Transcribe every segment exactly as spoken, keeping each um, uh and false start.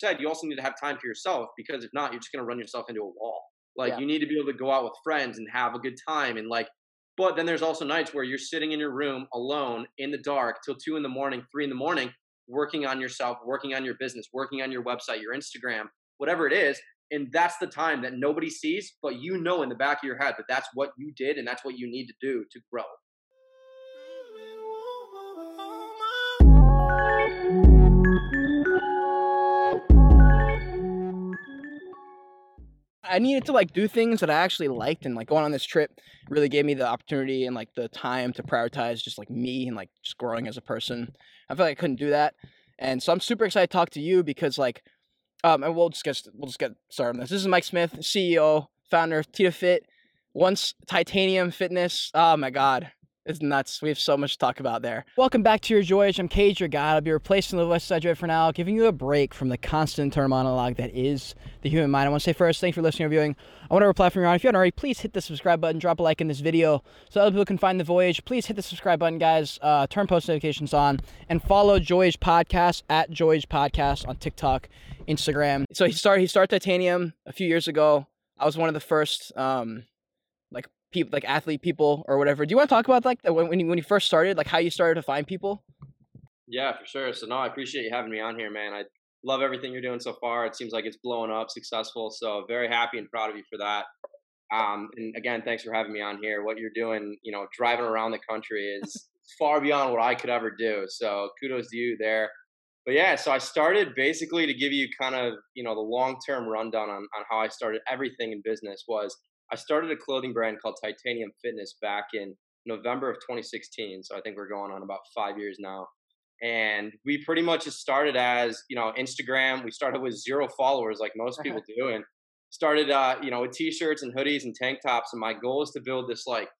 said, you also need to have time for yourself, because if not, you're just going to run yourself into a wall. Like yeah. you need to be able to go out with friends and have a good time. And like, but then there's also nights where you're sitting in your room alone in the dark till two in the morning, three in the morning, working on yourself, working on your business, working on your website, your Instagram, whatever it is. And that's the time that nobody sees, but you know in the back of your head that that's what you did and that's what you need to do to grow. I needed to like do things that I actually liked, and like going on this trip really gave me the opportunity and like the time to prioritize just like me and like just growing as a person. I feel like I couldn't do that. And so I'm super excited to talk to you because like, um, and we'll just get, we'll just get started on this. This is Mike Smith, C E O, founder of TitaFit, once Titanium Fitness. Oh my God. It's nuts. We have so much to talk about there. Welcome back to your Joyage. I'm Cage, your guide. I'll be replacing the West Side Joy for now, giving you a break from the constant internal monologue that is the human mind. I want to say first, thanks for listening or viewing. I want to reply from your own. If you haven't already, please hit the subscribe button, drop a like in this video so other people can find the Voyage. Please hit the subscribe button, guys. Uh, turn post notifications on and follow Joyage Podcast at Joyage Podcast on TikTok, Instagram. So he started, he started Titanium a few years ago. I was one of the first, um, like, people, like athlete people or whatever. Do you want to talk about like when when you, when you first started, like how you started to find people? Yeah, for sure. So no, I appreciate you having me on here, man. I love everything you're doing so far. It seems like it's blowing up, successful. So very happy and proud of you for that. Um, and again, thanks for having me on here. What you're doing, you know, driving around the country is far beyond what I could ever do. So kudos to you there. But yeah, so I started basically to give you kind of, you know, the long-term rundown on, on how I started everything in business was I started a clothing brand called Titanium Fitness back in November of twenty sixteen. So I think we're going on about five years now. And we pretty much just started as, you know, Instagram. We started with zero followers like most people do, and started, uh, you know, with t-shirts and hoodies and tank tops. And my goal is to build this like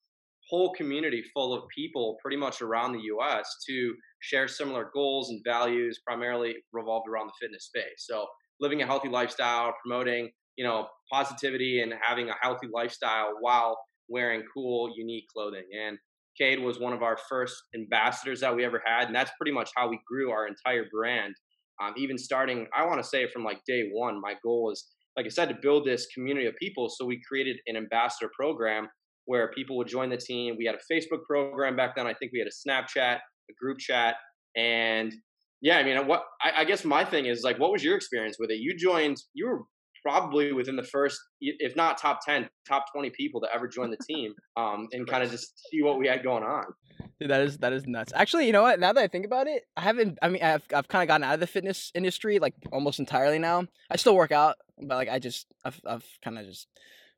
whole community full of people pretty much around the U S to share similar goals and values, primarily revolved around the fitness space. So living a healthy lifestyle, promoting, you know, positivity and having a healthy lifestyle while wearing cool, unique clothing. And Cade was one of our first ambassadors that we ever had. And that's pretty much how we grew our entire brand. Um, even starting, I want to say from like day one, my goal is, like I said, to build this community of people. So we created an ambassador program where people would join the team. We had a Facebook program back then. I think we had a Snapchat, a group chat. And yeah, I mean, what I, I guess my thing is like, what was your experience with it? You joined, you were probably within the first, if not top ten, top twenty people to ever join the team, um, and kind of just see what we had going on. Dude, that is that is nuts. Actually, you know what? Now that I think about it, I haven't. I mean, I've I've kind of gotten out of the fitness industry like almost entirely now. I still work out, but like I just I've I've kind of just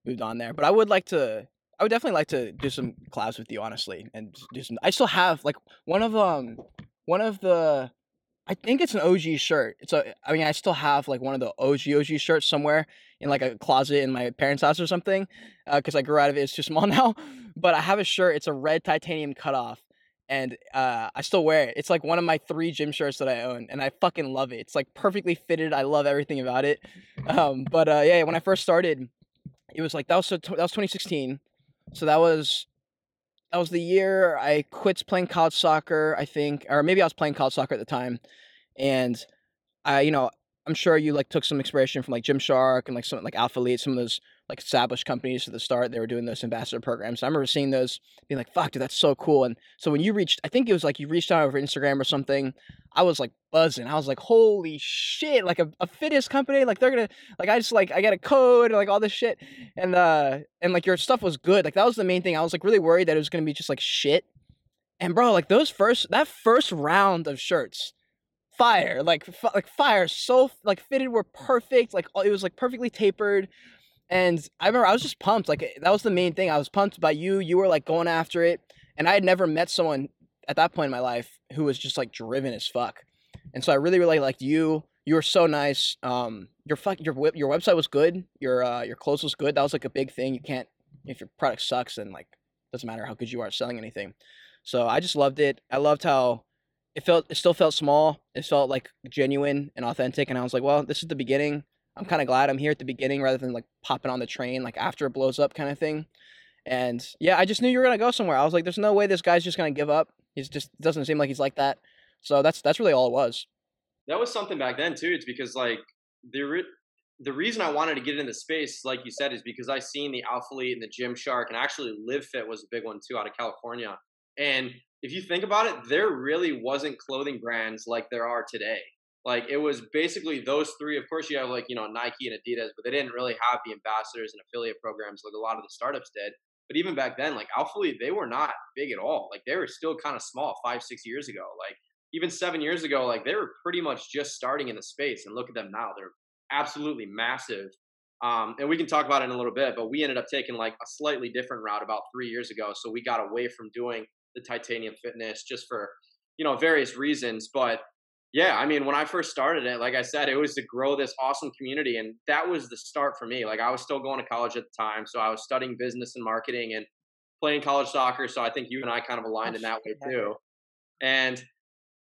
moved on there. But I would like to. I would definitely like to do some collabs with you, honestly, and do some. I still have like one of um one of the. I think it's an O G shirt. It's a, I mean, I still have like one of the O G O G shirts somewhere in like a closet in my parents' house or something, because uh, I grew out of it. It's too small now. But I have a shirt. It's a red titanium cutoff, and uh, I still wear it. It's like one of my three gym shirts that I own, and I fucking love it. It's like perfectly fitted. I love everything about it. Um, but uh, yeah, when I first started, it was like that was so that was twenty sixteen. So that was. That was the year I quit playing college soccer, I think, or maybe I was playing college soccer at the time. And I, you know, I'm sure you like took some inspiration from like Gymshark and like some like Alphalete, some of those like established companies at the start. They were doing those ambassador programs. So I remember seeing those, being like, "Fuck, dude, that's so cool!" And so when you reached, I think it was like you reached out over Instagram or something. I was like buzzing. I was like, "Holy shit!" Like a, a fitness company, like they're gonna, like I just like I got a code and like all this shit, and uh, and like your stuff was good. Like that was the main thing. I was like really worried that it was gonna be just like shit. And bro, like those first that first round of shirts. Fire, like f- like fire, so like fitted were perfect, like it was like perfectly tapered, and I remember I was just pumped. Like that was the main thing. I was pumped by you. You were like going after it, and I had never met someone at that point in my life who was just like driven as fuck. And so I really, really liked you. You were so nice. Um, your fuck, your your website was good. Your uh, your clothes was good. That was like a big thing. You can't, if your product sucks, then like doesn't matter how good you are at selling anything. So I just loved it. I loved how. It felt, it still felt small. It felt like genuine and authentic. And I was like, well, this is the beginning. I'm kind of glad I'm here at the beginning rather than like popping on the train, like after it blows up kind of thing. And yeah, I just knew you were going to go somewhere. I was like, there's no way this guy's just going to give up. He's just, doesn't seem like he's like that. So that's, that's really all it was. That was something back then too. It's because like, the re- the reason I wanted to get into space, like you said, is because I seen the Alphalete and the Gymshark, and actually Live Fit was a big one too out of California. And if you think about it, there really wasn't clothing brands like there are today. Like it was basically those three. Of course, you have like, you know, Nike and Adidas, but they didn't really have the ambassadors and affiliate programs like a lot of the startups did. But even back then, like Alphalete, they were not big at all. Like they were still kind of small five, six years ago. Like even seven years ago, like they were pretty much just starting in the space. And look at them now. They're absolutely massive. Um, and we can talk about it in a little bit, but we ended up taking like a slightly different route about three years ago. So we got away from doing the Titanium Fitness just for, you know, various reasons. But yeah, I mean, when I first started it, like I said, it was to grow this awesome community. And that was the start for me. Like I was still going to college at the time. So I was studying business and marketing and playing college soccer. So I think you and I kind of aligned in that way too. And,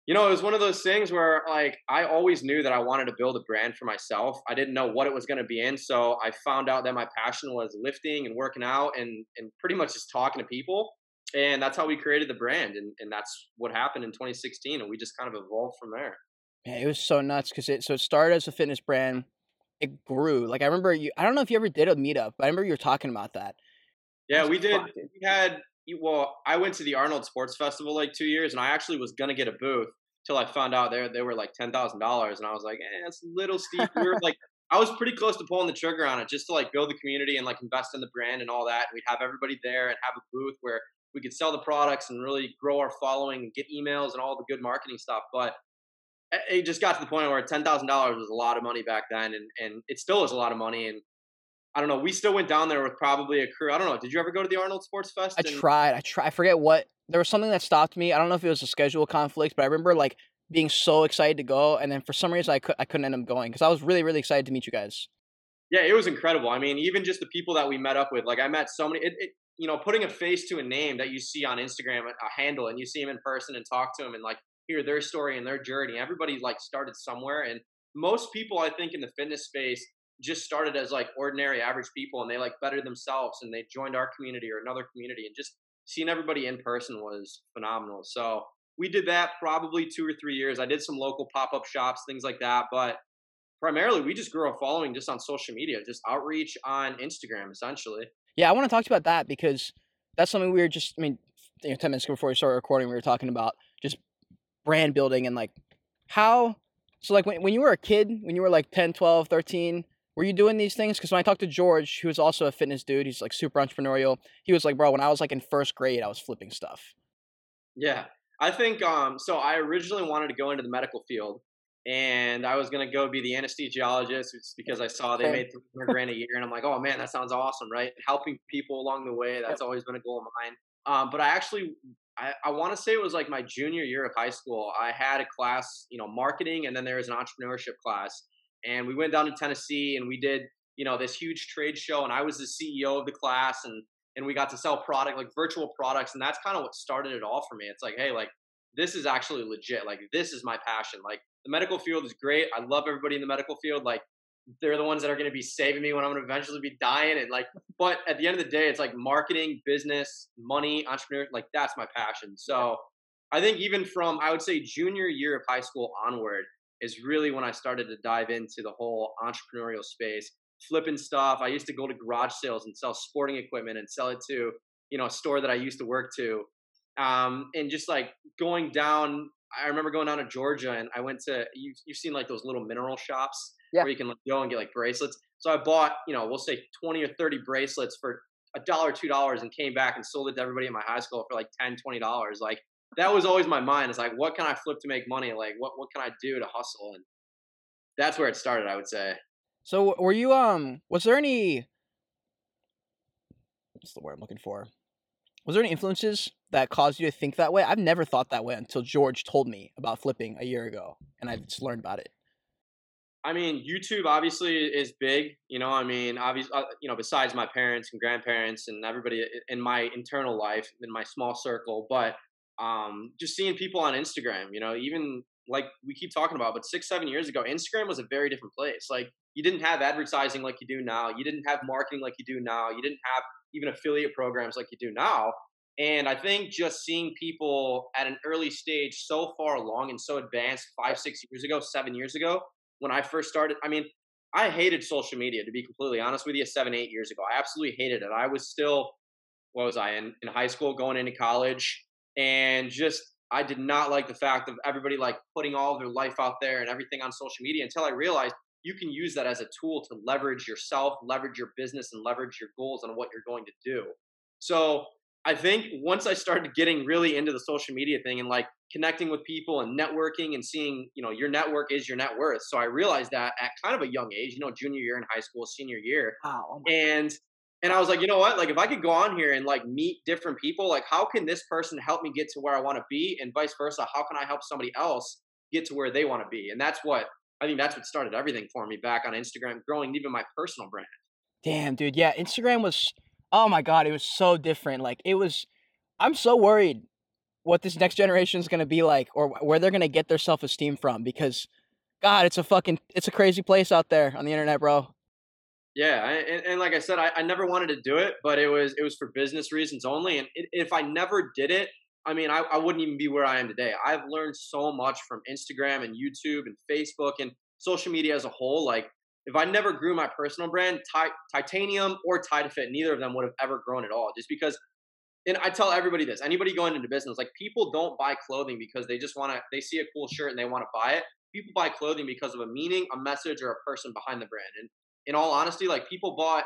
you know, it was one of those things where like, I always knew that I wanted to build a brand for myself. I didn't know what it was going to be in. So I found out that my passion was lifting and working out and, and pretty much just talking to people. And that's how we created the brand. And, and that's what happened in twenty sixteen. And we just kind of evolved from there. Man, it was so nuts because it so it started as a fitness brand. It grew. Like I remember you, I don't know if you ever did a meetup, but I remember you were talking about that. Yeah, we did. Fucking. We had, well, I went to the Arnold Sports Festival like two years and I actually was going to get a booth till I found out they, they were like ten thousand dollars. And I was like, eh, that's a little steep. We were like, I was pretty close to pulling the trigger on it just to like build the community and like invest in the brand and all that. We'd have everybody there and have a booth where we could sell the products and really grow our following and get emails and all the good marketing stuff. But it just got to the point where ten thousand dollars was a lot of money back then. And, and it still is a lot of money. And I don't know, we still went down there with probably a crew. I don't know. Did you ever go to the Arnold Sports Fest? And- I tried. I tried. I forget what, there was something that stopped me. I don't know if it was a schedule conflict, but I remember like being so excited to go. And then for some reason I, could, I couldn't end up going because I was really, really excited to meet you guys. Yeah, it was incredible. I mean, even just the people that we met up with, like I met so many, it, it, you know, putting a face to a name that you see on Instagram, a handle, and you see him in person and talk to him and like hear their story and their journey. Everybody like started somewhere. And most people, I think, in the fitness space just started as like ordinary average people and they like bettered themselves and they joined our community or another community, and just seeing everybody in person was phenomenal. So we did that probably two or three years. I did some local pop-up shops, things like that. But primarily we just grew a following just on social media, just outreach on Instagram, essentially. Yeah, I want to talk to you about that because that's something we were just, I mean, you know, ten minutes before we started recording, we were talking about just brand building and like how, so like when, when you were a kid, when you were like ten, twelve, thirteen, were you doing these things? Because when I talked to George, who was also a fitness dude, he's like super entrepreneurial. He was like, bro, when I was like in first grade, I was flipping stuff. Yeah, I think, um, so I originally wanted to go into the medical field. And I was going to go be the anesthesiologist because I saw they made three hundred grand a year. And I'm like, oh man, that sounds awesome, right? Helping people along the way. That's always been a goal of mine. Um, but I actually, I, I want to say it was like my junior year of high school. I had a class, you know, marketing, and then there was an entrepreneurship class. And we went down to Tennessee and we did, you know, this huge trade show. And I was the C E O of the class, and, and we got to sell product, like virtual products. And that's kind of what started it all for me. It's like, hey, like, this is actually legit. Like, this is my passion. Like, the medical field is great. I love everybody in the medical field. Like, they're the ones that are going to be saving me when I'm going to eventually be dying. And like, but at the end of the day, it's like marketing, business, money, entrepreneur, like that's my passion. So I think even from, I would say junior year of high school onward is really when I started to dive into the whole entrepreneurial space, flipping stuff. I used to go to garage sales and sell sporting equipment and sell it to, you know, a store that I used to work to. Um, and just like going down, I remember going down to Georgia and I went to, you, you've seen like those little mineral shops yeah. where you can like go and get like bracelets. So I bought, you know, we'll say twenty or thirty bracelets for a dollar, two dollars, and came back and sold it to everybody in my high school for like ten, twenty dollars. Like that was always my mind. It's like, what can I flip to make money? Like what, what can I do to hustle? And that's where it started, I would say. So were you, um, was there any, what's the word I'm looking for? Was there any influences that caused you to think that way? I've never thought that way until George told me about flipping a year ago, and I just learned about it. I mean, YouTube obviously is big, you know, I mean, obviously, you know, besides my parents and grandparents and everybody in my internal life, in my small circle, but um, just seeing people on Instagram, you know, even like we keep talking about, but six, seven years ago, Instagram was a very different place. Like you didn't have advertising like you do now. You didn't have marketing like you do now. You didn't have even affiliate programs like you do now. And I think just seeing people at an early stage so far along and so advanced five, six years ago, seven years ago, when I first started, I mean, I hated social media, to be completely honest with you, seven, eight years ago. I absolutely hated it. I was still, what was I, in, in high school, going into college, and just I did not like the fact of everybody like putting all their life out there and everything on social media, until I realized you can use that as a tool to leverage yourself, leverage your business, and leverage your goals on what you're going to do. So I think once I started getting really into the social media thing and like connecting with people and networking and seeing, you know, your network is your net worth. So I realized that at kind of a young age, you know, junior year in high school, senior year. Wow. Oh my and, and I was like, you know what, like if I could go on here and like meet different people, like how can this person help me get to where I want to be, and vice versa? How can I help somebody else get to where they want to be? And that's what, I think that's what started everything for me back on Instagram, growing even my personal brand. Damn, dude. Yeah. Instagram was, oh my God, it was so different. Like it was, I'm so worried what this next generation is going to be like, or where they're going to get their self-esteem from, because God, it's a fucking, it's a crazy place out there on the internet, bro. Yeah. And, and like I said, I, I never wanted to do it, but it was, it was for business reasons only. And it, if I never did it, I mean, I, I wouldn't even be where I am today. I've learned so much from Instagram and YouTube and Facebook and social media as a whole. Like, if I never grew my personal brand, Ti- Titanium or TitaFit, neither of them would have ever grown at all. Just because, and I tell everybody this, anybody going into business, like people don't buy clothing because they just want to, they see a cool shirt and they want to buy it. People buy clothing because of a meaning, a message, or a person behind the brand. And in all honesty, like people bought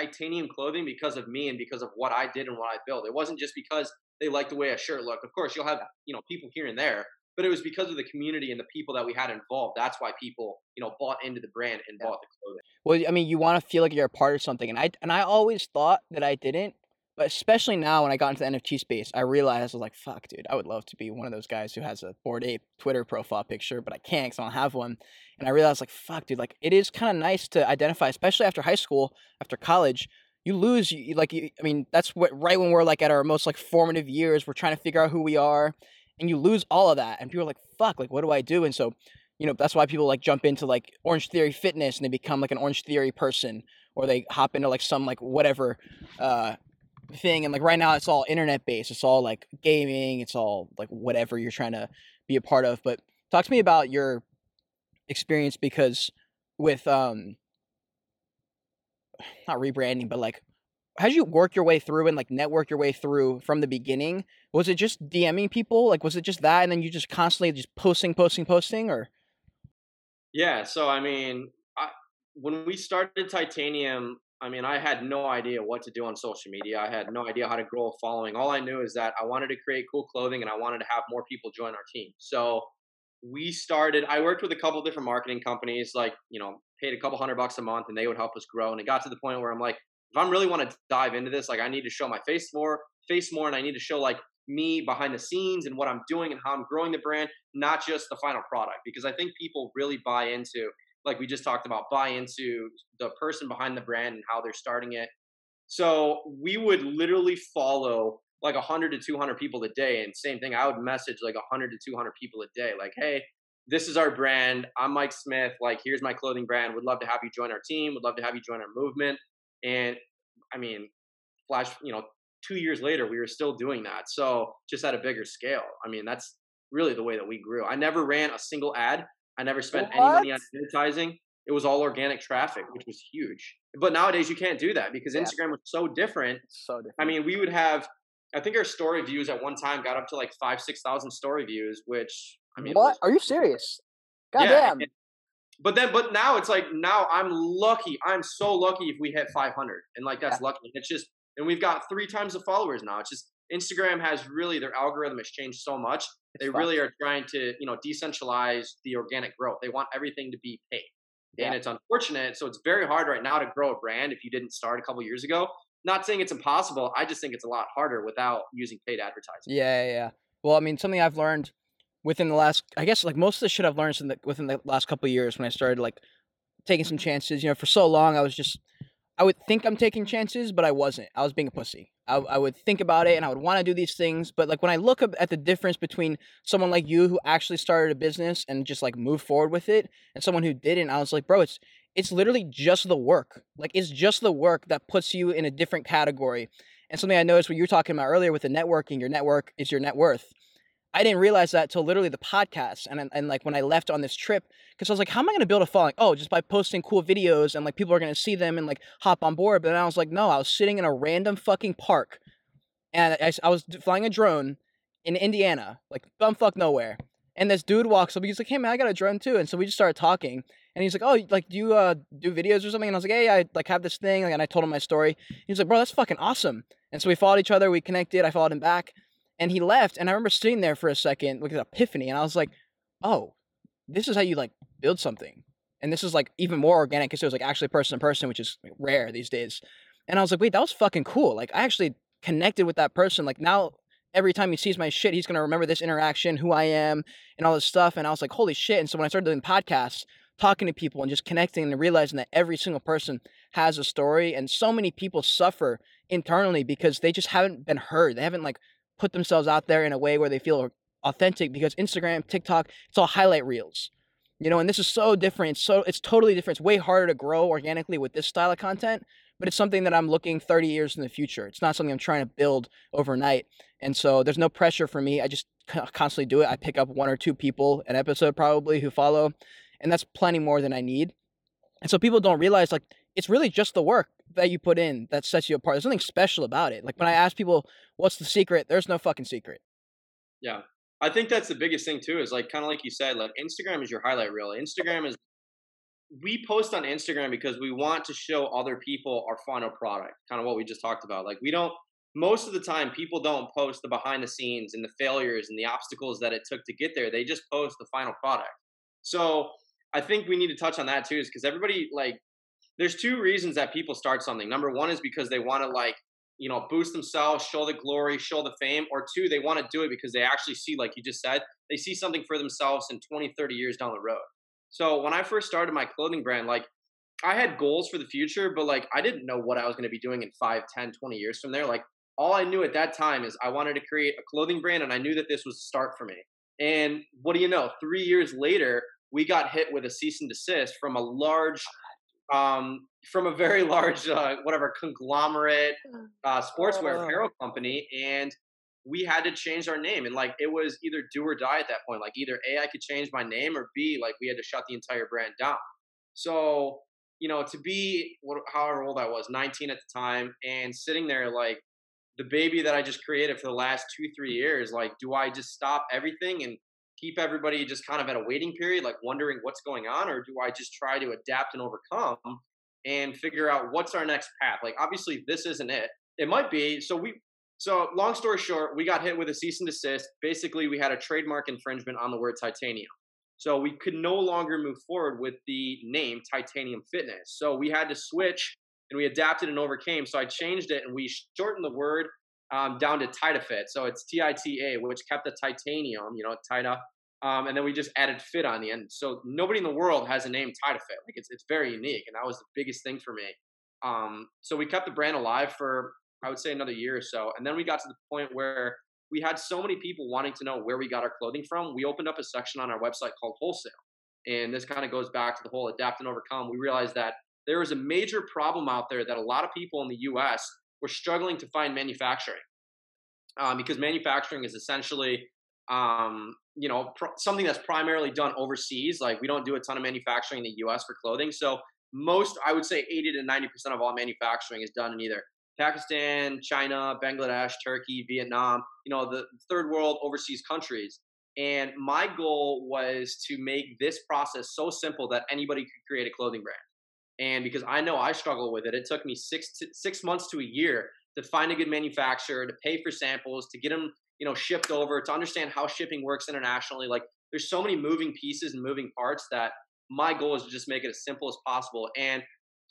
Titanium clothing because of me and because of what I did and what I built. It wasn't just because they liked the way a shirt looked. Of course, you'll have, you know, people here and there, but it was because of the community and the people that we had involved. That's why people, you know, bought into the brand and yeah. bought the clothing. Well, I mean, you want to feel like you're a part of something. And I and I always thought that I didn't, but especially now when I got into the N F T space, I realized, I was like, fuck, dude, I would love to be one of those guys who has a Bored Ape Twitter profile picture, but I can't because I don't have one. And I realized, like, fuck, dude, like, it is kind of nice to identify, especially after high school, after college. You lose, you, like, you, I mean, that's what, right when we're, like, at our most, like, formative years, we're trying to figure out who we are. And you lose all of that. And people are like, fuck, like, what do I do? And so, you know, that's why people like jump into like Orange Theory Fitness and they become like an Orange Theory person, or they hop into like some like whatever uh, thing. And like right now it's all internet based. It's all like gaming. It's all like whatever you're trying to be a part of. But talk to me about your experience, because with um, not rebranding, but like, how did you work your way through and like network your way through from the beginning? Was it just DMing people? Like, was it just that? And then you just constantly just posting, posting, posting, or? Yeah. So, I mean, I, when we started Titanium, I mean, I had no idea what to do on social media. I had no idea how to grow a following. All I knew is that I wanted to create cool clothing and I wanted to have more people join our team. So we started, I worked with a couple of different marketing companies, like, you know, paid a couple hundred bucks a month and they would help us grow. And it got to the point where I'm like, if I really want to dive into this, like I need to show my face more, face more, and I need to show like me behind the scenes and what I'm doing and how I'm growing the brand, not just the final product. Because I think people really buy into, like we just talked about, buy into the person behind the brand and how they're starting it. So we would literally follow like one hundred to two hundred people a day. And same thing, I would message like one hundred to two hundred people a day. Like, hey, this is our brand. I'm Mike Smith. Like, here's my clothing brand. Would love to have you join our team. Would love to have you join our movement. And I mean, flash, you know, two years later, we were still doing that. So just at a bigger scale. I mean, that's really the way that we grew. I never ran a single ad. I never spent what? any money on advertising. It was all organic traffic, which was huge. But nowadays you can't do that because yeah. Instagram was so different. It's so different. I mean, we would have, I think our story views at one time got up to like five, six thousand story views, which I mean. What? Was, Are you serious? God yeah, damn. It, But then, but now it's like, now I'm lucky. I'm so lucky if we hit five hundred, and like, that's yeah. lucky. It's just, and we've got three times the followers now. It's just, Instagram has really, their algorithm has changed so much. It's they fun. really are trying to, you know, decentralize the organic growth. They want everything to be paid, yeah. and it's unfortunate. So it's very hard right now to grow a brand if you didn't start a couple years ago. Not saying it's impossible. I just think it's a lot harder without using paid advertising. Yeah. Yeah. Well, I mean, something I've learned within the last, I guess, like most of the shit I've learned within the last couple of years, when I started like taking some chances, you know, for so long I was just, I would think I'm taking chances, but I wasn't. I was being a pussy. I, I would think about it and I would want to do these things. But like when I look at the difference between someone like you who actually started a business and just like moved forward with it, and someone who didn't, I was like, bro, it's, it's literally just the work. Like it's just the work that puts you in a different category. And something I noticed what you were talking about earlier with the networking, your network is your net worth. I didn't realize that till literally the podcast. And and like when I left on this trip, because I was like, how am I going to build a following? Oh, just by posting cool videos and like people are going to see them and like hop on board. But then I was like, no, I was sitting in a random fucking park and I, I was flying a drone in Indiana, like bumfuck nowhere. And this dude walks up, he's like, hey man, I got a drone too. And so we just started talking. And he's like, oh, like, do you uh, do videos or something? And I was like, hey, I like have this thing. Like, and I told him my story. He's like, bro, that's fucking awesome. And so we followed each other. We connected. I followed him back. And he left. And I remember sitting there for a second, like an epiphany. And I was like, oh, this is how you like build something. And this is like even more organic because it was like actually person to person, which is rare these days. And I was like, wait, that was fucking cool. Like I actually connected with that person. Like now every time he sees my shit, he's going to remember this interaction, who I am and all this stuff. And I was like, holy shit. And so when I started doing podcasts, talking to people and just connecting and realizing that every single person has a story. And so many people suffer internally because they just haven't been heard. They haven't like put themselves out there in a way where they feel authentic because Instagram, TikTok, it's all highlight reels, you know, and this is so different. It's so it's totally different. It's way harder to grow organically with this style of content, but it's something that I'm looking thirty years in the future. It's not something I'm trying to build overnight. And so there's no pressure for me. I just constantly do it. I pick up one or two people an episode probably who follow, and that's plenty more than I need. And so people don't realize like, it's really just the work that you put in that sets you apart. There's nothing special about it. Like when I ask people, what's the secret? There's no fucking secret. Yeah. I think that's the biggest thing too, is like, kind of like you said, like Instagram is your highlight reel. Instagram is, we post on Instagram because we want to show other people our final product, kind of what we just talked about. Like we don't, most of the time people don't post the behind the scenes and the failures and the obstacles that it took to get there. They just post the final product. So I think we need to touch on that too, is because everybody like, there's two reasons that people start something. Number one is because they want to like, you know, boost themselves, show the glory, show the fame, or two, they want to do it because they actually see, like you just said, they see something for themselves in twenty, thirty years down the road. So when I first started my clothing brand, like I had goals for the future, but like, I didn't know what I was going to be doing in five, ten, twenty years from there. Like all I knew at that time is I wanted to create a clothing brand and I knew that this was a start for me. And what do you know? Three years later, we got hit with a cease and desist from a large Um, from a very large, uh, whatever, conglomerate uh, sportswear apparel company, and we had to change our name. And like, it was either do or die at that point. Like, either A, I could change my name, or B, like, we had to shut the entire brand down. So, you know, to be what, however old I was, nineteen at the time, and sitting there like the baby that I just created for the last two, three years, like, do I just stop everything and keep everybody just kind of at a waiting period, like wondering what's going on, or do I just try to adapt and overcome and figure out what's our next path? Like, obviously this isn't it. It might be. So we, so long story short, we got hit with a cease and desist. Basically we had a trademark infringement on the word titanium. So we could no longer move forward with the name Titanium Fitness. So we had to switch and we adapted and overcame. So I changed it and we shortened the word Um, down to TitaFit. So it's T I T A, which kept the titanium, you know, Tita. Um, and then we just added fit on the end. So nobody in the world has a name TitaFit. Like it's, it's very unique. And that was the biggest thing for me. Um, so we kept the brand alive for, I would say, another year or so. And then we got to the point where we had so many people wanting to know where we got our clothing from. We opened up a section on our website called wholesale. And this kind of goes back to the whole adapt and overcome. We realized that there was a major problem out there that a lot of people in the U S were struggling to find manufacturing. Um, because manufacturing is essentially, um, you know, pr- something that's primarily done overseas. Like we don't do a ton of manufacturing in the U S for clothing. So most, I would say eighty to ninety percent of all manufacturing is done in either Pakistan, China, Bangladesh, Turkey, Vietnam, you know, the third world overseas countries. And my goal was to make this process so simple that anybody could create a clothing brand. And because I know I struggle with it, it took me six to, six months to a year to find a good manufacturer, to pay for samples, to get them, you know, shipped over, to understand how shipping works internationally. Like there's so many moving pieces and moving parts that my goal is to just make it as simple as possible. And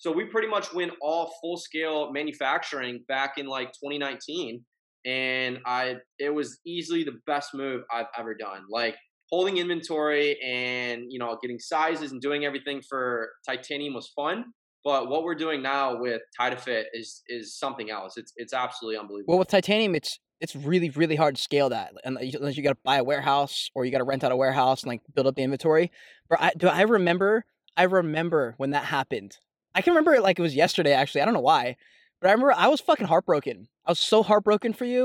so we pretty much went all full scale manufacturing back in like twenty nineteen. And I, it was easily the best move I've ever done. Like holding inventory and, you know, getting sizes and doing everything for titanium was fun. But what we're doing now with TitaFit is is something else. It's it's absolutely unbelievable. Well, with titanium, it's it's really, really hard to scale that. Unless you got to buy a warehouse or you got to rent out a warehouse and like build up the inventory. But I, do I remember, I remember when that happened. I can remember it like it was yesterday, actually. I don't know why. But I remember I was fucking heartbroken. I was so heartbroken for you.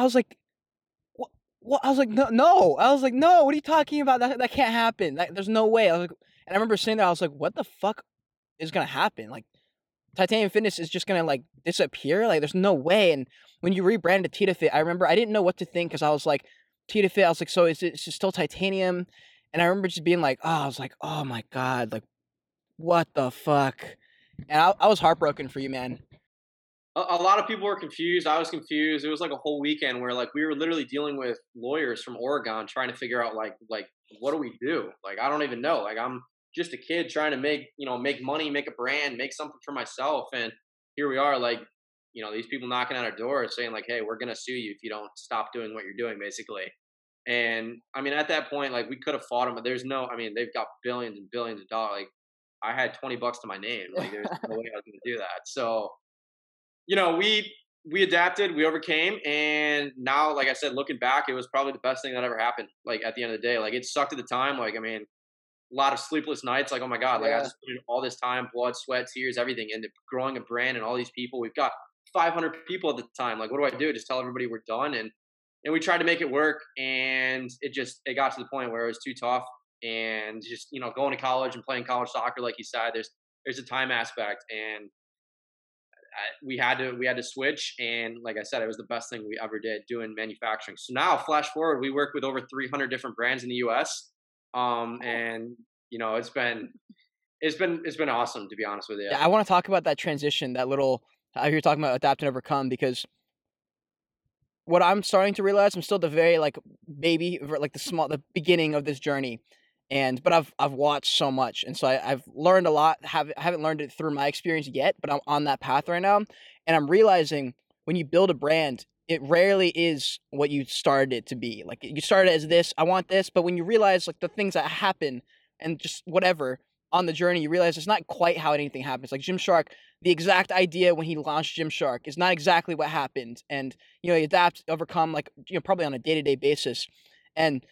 I was like, well, I was like, no, no. I was like, no, what are you talking about? That that can't happen. Like, there's no way. I was like, and I remember sitting there, I was like, what the fuck is going to happen? Like, Titanium Fitness is just going to, like, disappear? Like, there's no way. And when you rebranded TitaFit, I remember I didn't know what to think because I was like, TitaFit, I was like, so is it still Titanium? And I remember just being like, oh, I was like, oh, my God, like, what the fuck? And I, I was heartbroken for you, man. A, a lot of people were confused. I was confused. It was like a whole weekend where, like, we were literally dealing with lawyers from Oregon trying to figure out, like, like, what do we do? Like, I don't even know. Like, I'm just a kid trying to make, you know, make money, make a brand, make something for myself. And here we are, like, you know, these people knocking on our door saying, like, hey, we're going to sue you if you don't stop doing what you're doing, basically. And I mean, at that point, like, we could have fought them, but there's no, I mean, they've got billions and billions of dollars. Like, I had twenty bucks to my name. Like, there's no way I was going to do that. So, you know, we, we adapted, we overcame. And now, like I said, looking back, it was probably the best thing that ever happened. Like, at the end of the day, like, it sucked at the time. Like, I mean, a lot of sleepless nights. Like, oh my God, like, yeah. I just put in all this time, blood, sweat, tears, everything into growing a brand and all these people. We've got five hundred people at the time. Like, what do I do? Just tell everybody we're done. And, And we tried to make it work, and it just it got to the point where it was too tough. And just, you know, going to college and playing college soccer, like you said, there's there's a time aspect, and I, we had to we had to switch. And like I said, it was the best thing we ever did doing manufacturing. So now, flash forward, we work with over three hundred different brands in the U S Um, and you know, it's been it's been it's been awesome, to be honest with you. Yeah, I want to talk about that transition, that little how you're talking about adapt and overcome, because what I'm starting to realize, I'm still the very, like, baby, like the small, the beginning of this journey, and but I've I've watched so much, and so I, I've learned a lot. Have haven't learned it through my experience yet, but I'm on that path right now, and I'm realizing when you build a brand, it rarely is what you started it to be. Like, you started as this, I want this, but when you realize, like, the things that happen and just whatever on the journey, you realize it's not quite how anything happens. Like Gymshark, the exact idea when he launched Gymshark is not exactly what happened. And, you know, you adapt, overcome, like, you know, probably on a day-to-day basis. And,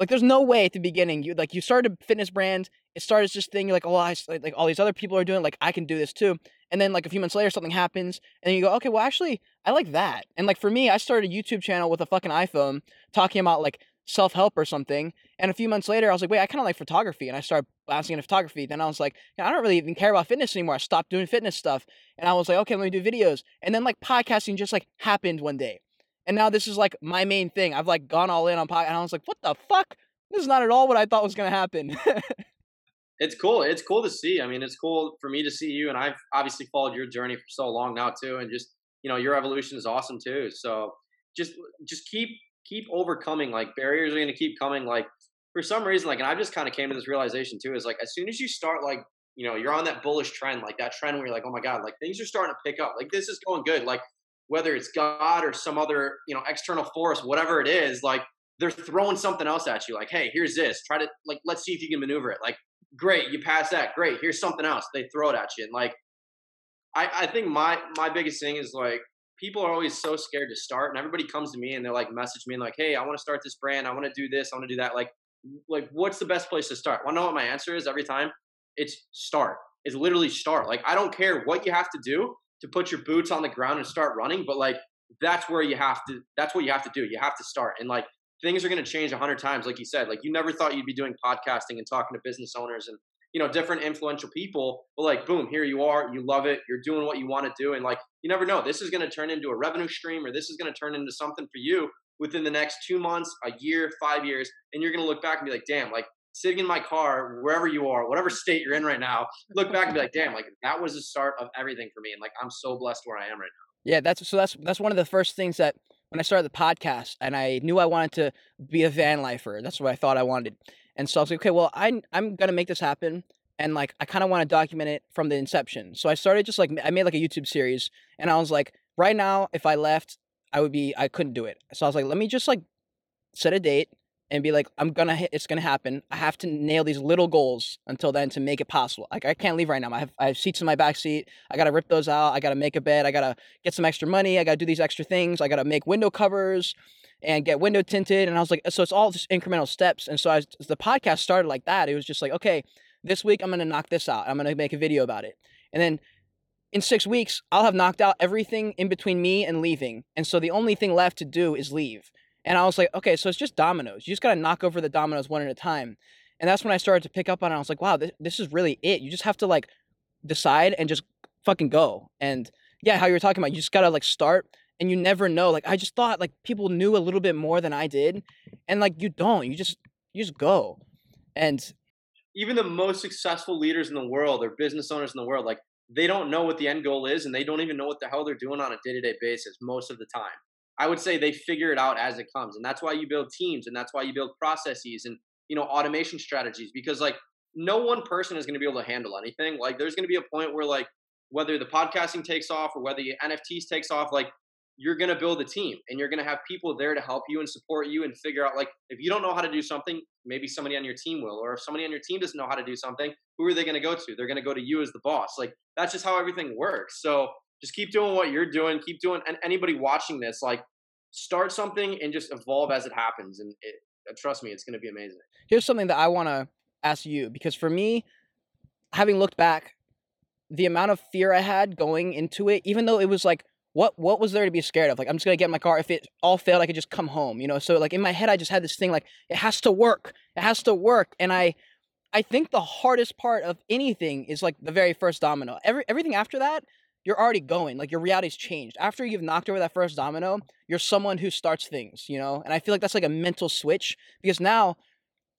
like, there's no way at the beginning, you like, you started a fitness brand, it started as this thing, you're like, oh, I, like, like all these other people are doing it, like, I can do this too. And then, like, a few months later, something happens, and you go, okay, well, actually, I like that. And, like, for me, I started a YouTube channel with a fucking iPhone talking about, like, self-help or something, and a few months later I was like, wait, I kind of like photography, and I started blasting into photography. Then I was like, I don't really even care about fitness anymore. I stopped doing fitness stuff, and I was like, okay, let me do videos. And then, like, podcasting just, like, happened one day, and now this is, like, my main thing. I've, like, gone all in on podcast, and I was like, what the fuck, this is not at all what I thought was gonna happen. It's cool it's cool to see. I mean, it's cool for me to see you, and I've obviously followed your journey for so long now too, and just, you know, your evolution is awesome too. So just just keep keep overcoming. Like, barriers are going to keep coming. Like, for some reason, like, and I just kind of came to this realization too, is like, as soon as you start, like, you know, you're on that bullish trend, like that trend where you're like, oh my God, like, things are starting to pick up. Like, this is going good. Like, whether it's God or some other, you know, external force, whatever it is, like, they're throwing something else at you. Like, hey, here's this, try to, like, let's see if you can maneuver it. Like, great. You pass that. Great. Here's something else. They throw it at you. And, like, I, I think my, my biggest thing is, like, people are always so scared to start, and everybody comes to me and they're like, message me and like, hey, I want to start this brand. I want to do this. I want to do that. Like, like, what's the best place to start? Want to know what my answer is every time? It's start. It's literally start. Like, I don't care what you have to do to put your boots on the ground and start running, but, like, that's where you have to, that's what you have to do. You have to start. And, like, things are going to change a hundred times. Like you said, like, you never thought you'd be doing podcasting and talking to business owners and, you know, different influential people, but, like, boom, here you are, you love it, you're doing what you want to do. And, like, you never know, this is going to turn into a revenue stream, or this is going to turn into something for you within the next two months, a year, five years. And you're going to look back and be like, damn, like, sitting in my car, wherever you are, whatever state you're in right now, look back and be like, damn, like, that was the start of everything for me. And, like, I'm so blessed where I am right now. Yeah. That's, so that's, that's one of the first things that when I started the podcast, and I knew I wanted to be a van lifer, that's what I thought I wanted. And so I was like, okay, well, I, I'm going to make this happen. And, like, I kind of want to document it from the inception. So I started just, like, I made, like, a YouTube series, and I was like, right now, if I left, I would be, I couldn't do it. So I was like, let me just, like, set a date and be like, I'm going to, it's going to happen. I have to nail these little goals until then to make it possible. Like, I can't leave right now. I have, I have seats in my back seat. I got to rip those out. I got to make a bed. I got to get some extra money. I got to do these extra things. I got to make window covers and get window tinted. And I was like, so it's all just incremental steps. And so I was, the podcast started like that. It was just like, okay, this week I'm going to knock this out. I'm going to make a video about it. And then in six weeks, I'll have knocked out everything in between me and leaving. And so the only thing left to do is leave. And I was like, okay, so it's just dominoes. You just got to knock over the dominoes one at a time. And that's when I started to pick up on it. I was like, wow, this, this is really it. You just have to like decide and just fucking go. And yeah, how you were talking about, you just got to like start and you never know. Like, I just thought like people knew a little bit more than I did. And like, you don't, you just, you just go. And even the most successful leaders in the world or business owners in the world, like they don't know what the end goal is and they don't even know what the hell they're doing on a day-to-day basis most of the time. I would say they figure it out as it comes. And that's why you build teams and that's why you build processes and, you know, automation strategies, because like no one person is going to be able to handle anything. Like there's going to be a point where like whether the podcasting takes off or whether your N F Ts takes off, like you're going to build a team and you're going to have people there to help you and support you and figure out, like, if you don't know how to do something, maybe somebody on your team will, or if somebody on your team doesn't know how to do something, who are they going to go to? They're going to go to you as the boss. Like that's just how everything works. So just keep doing what you're doing, keep doing, and anybody watching this, like start something and just evolve as it happens. And it, trust me, it's going to be amazing. Here's something that I want to ask you, because for me, having looked back, the amount of fear I had going into it, even though it was like, what, what was there to be scared of? Like, I'm just going to get in my car. If it all failed, I could just come home, you know? So like in my head, I just had this thing, like, it has to work. It has to work. And I, I think the hardest part of anything is like the very first domino. Every, everything after that, you're already going, like your reality's changed. After you've knocked over that first domino, you're someone who starts things, you know? And I feel like that's like a mental switch, because now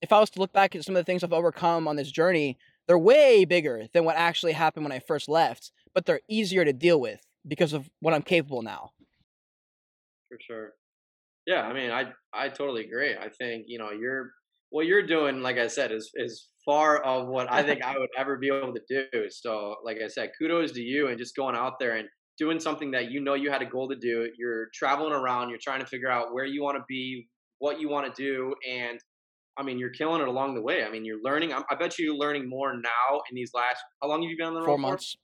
if I was to look back at some of the things I've overcome on this journey, they're way bigger than what actually happened when I first left, but they're easier to deal with because of what I'm capable now. For sure. Yeah. I mean, I, I totally agree. I think, you know, you're, what you're doing, like I said, is, is far of what I think I would ever be able to do. So like I said, kudos to you and just going out there and doing something that you know you had a goal to do. You're traveling around, you're trying to figure out where you want to be, what you want to do. And I mean, you're killing it along the way. I mean, you're learning. I bet you you're learning more now in these last, how long have you been on the road? Four months.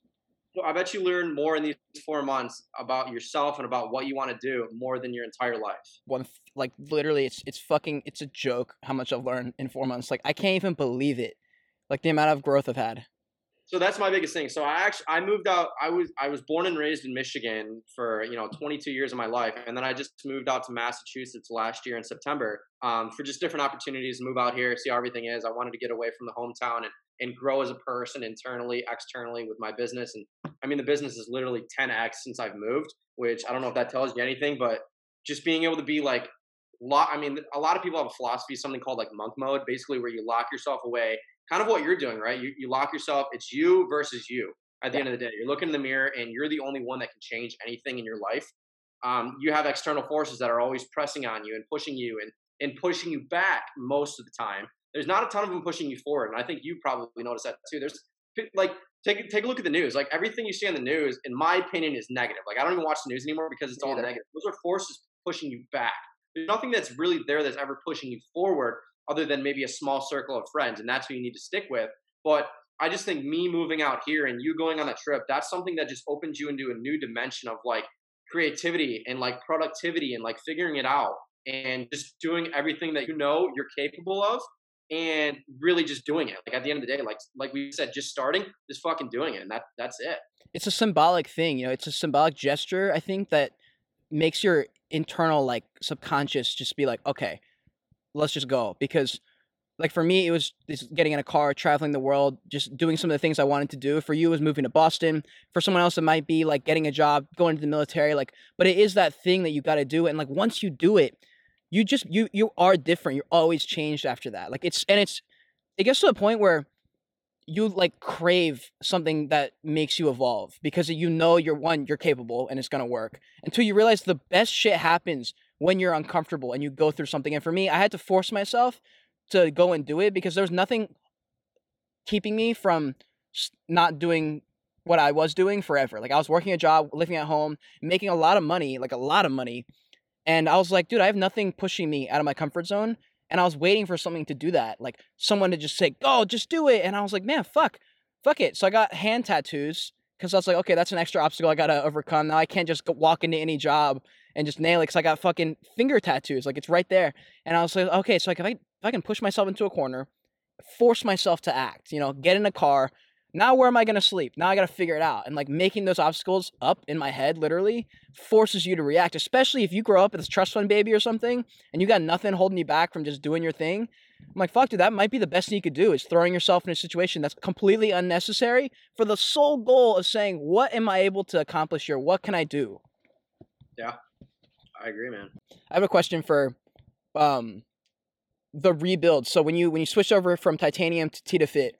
So I bet you learn more in these four months about yourself and about what you want to do more than your entire life. One, like literally, it's it's fucking, it's a joke how much I've learned in four months. Like I can't even believe it, like the amount of growth I've had. So that's my biggest thing. So I actually I moved out. I was I was born and raised in Michigan for you know twenty-two years of my life, and then I just moved out to Massachusetts last year in September um, for just different opportunities. Move out here, see how everything is. I wanted to get away from the hometown and. and grow as a person internally, externally with my business. And I mean, the business is literally ten X since I've moved, which I don't know if that tells you anything, but just being able to be like, lot. I mean, a lot of people have a philosophy, something called like monk mode, basically where you lock yourself away, kind of what you're doing, right? You you lock yourself, it's you versus you at the yeah. end of the day. You're looking in the mirror and you're the only one that can change anything in your life. Um, you have external forces that are always pressing on you and pushing you and, and pushing you back most of the time. There's not a ton of them pushing you forward. And I think you probably noticed that too. There's like, take take a look at the news. Like everything you see on the news, in my opinion, is negative. Like I don't even watch the news anymore because it's all yeah. negative. Those are forces pushing you back. There's nothing that's really there that's ever pushing you forward other than maybe a small circle of friends. And that's who you need to stick with. But I just think me moving out here and you going on that trip, that's something that just opens you into a new dimension of like creativity and like productivity and like figuring it out and just doing everything that you know you're capable of. And really just doing it. Like at the end of the day, like like we said, just starting, just fucking doing it. And that that's it. It's a symbolic thing, you know, it's a symbolic gesture, I think, that makes your internal like subconscious just be like, okay, let's just go. Because like for me, it was just getting in a car, traveling the world, just doing some of the things I wanted to do. For you, it was moving to Boston. For someone else, it might be like getting a job, going to the military, like, but it is that thing that you gotta do. And like once you do it, You just, you, you are different. You're always changed after that. Like it's, and it's, it gets to the point where you like crave something that makes you evolve, because you know, you're one, you're capable and it's going to work, until you realize the best shit happens when you're uncomfortable and you go through something. And for me, I had to force myself to go and do it, because there was nothing keeping me from not doing what I was doing forever. Like I was working a job, living at home, making a lot of money, like a lot of money. And I was like, dude, I have nothing pushing me out of my comfort zone. And I was waiting for something to do that. Like someone to just say, oh, just do it. And I was like, man, fuck, fuck it. So I got hand tattoos, because I was like, okay, that's an extra obstacle I got to overcome. Now I can't just go walk into any job and just nail it, because I got fucking finger tattoos. Like it's right there. And I was like, okay, so like if I, if I can push myself into a corner, force myself to act, you know, get in a car, Now where am I going to sleep? Now I got to figure it out. And like making those obstacles up in my head literally forces you to react, especially if you grow up as a trust fund baby or something and you got nothing holding you back from just doing your thing. I'm like, fuck, dude, that might be the best thing you could do is throwing yourself in a situation that's completely unnecessary for the sole goal of saying, what am I able to accomplish here? What can I do? Yeah, I agree, man. I have a question for um, the rebuild. So when you when you switched over from Titanium to TitaFit,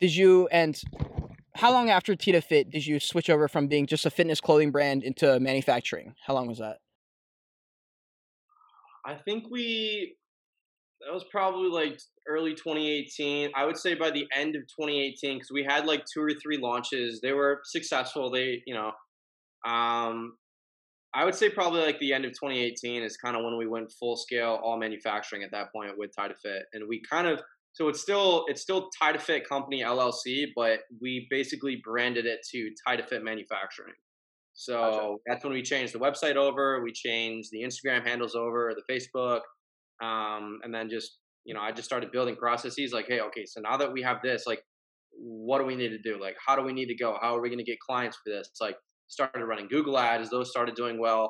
did you, and how long after TitaFit did you switch over from being just a fitness clothing brand into manufacturing? How long was that? I think we, that was probably like early twenty eighteen. I would say by the end of twenty eighteen, because we had like two or three launches. They were successful. They, you know, um, I would say probably like the end of twenty eighteen is kind of when we went full scale, all manufacturing at that point with TitaFit. And we kind of, So it's still it's still TitaFit Company L L C, but we basically branded it to TitaFit Manufacturing. So gotcha. That's when we changed the website over, we changed the Instagram handles over, the Facebook, um, and then just you know I just started building processes like, hey, okay, so now that we have this, like, what do we need to do? Like, how do we need to go? How are we going to get clients for this? It's like started running Google ads, those started doing well.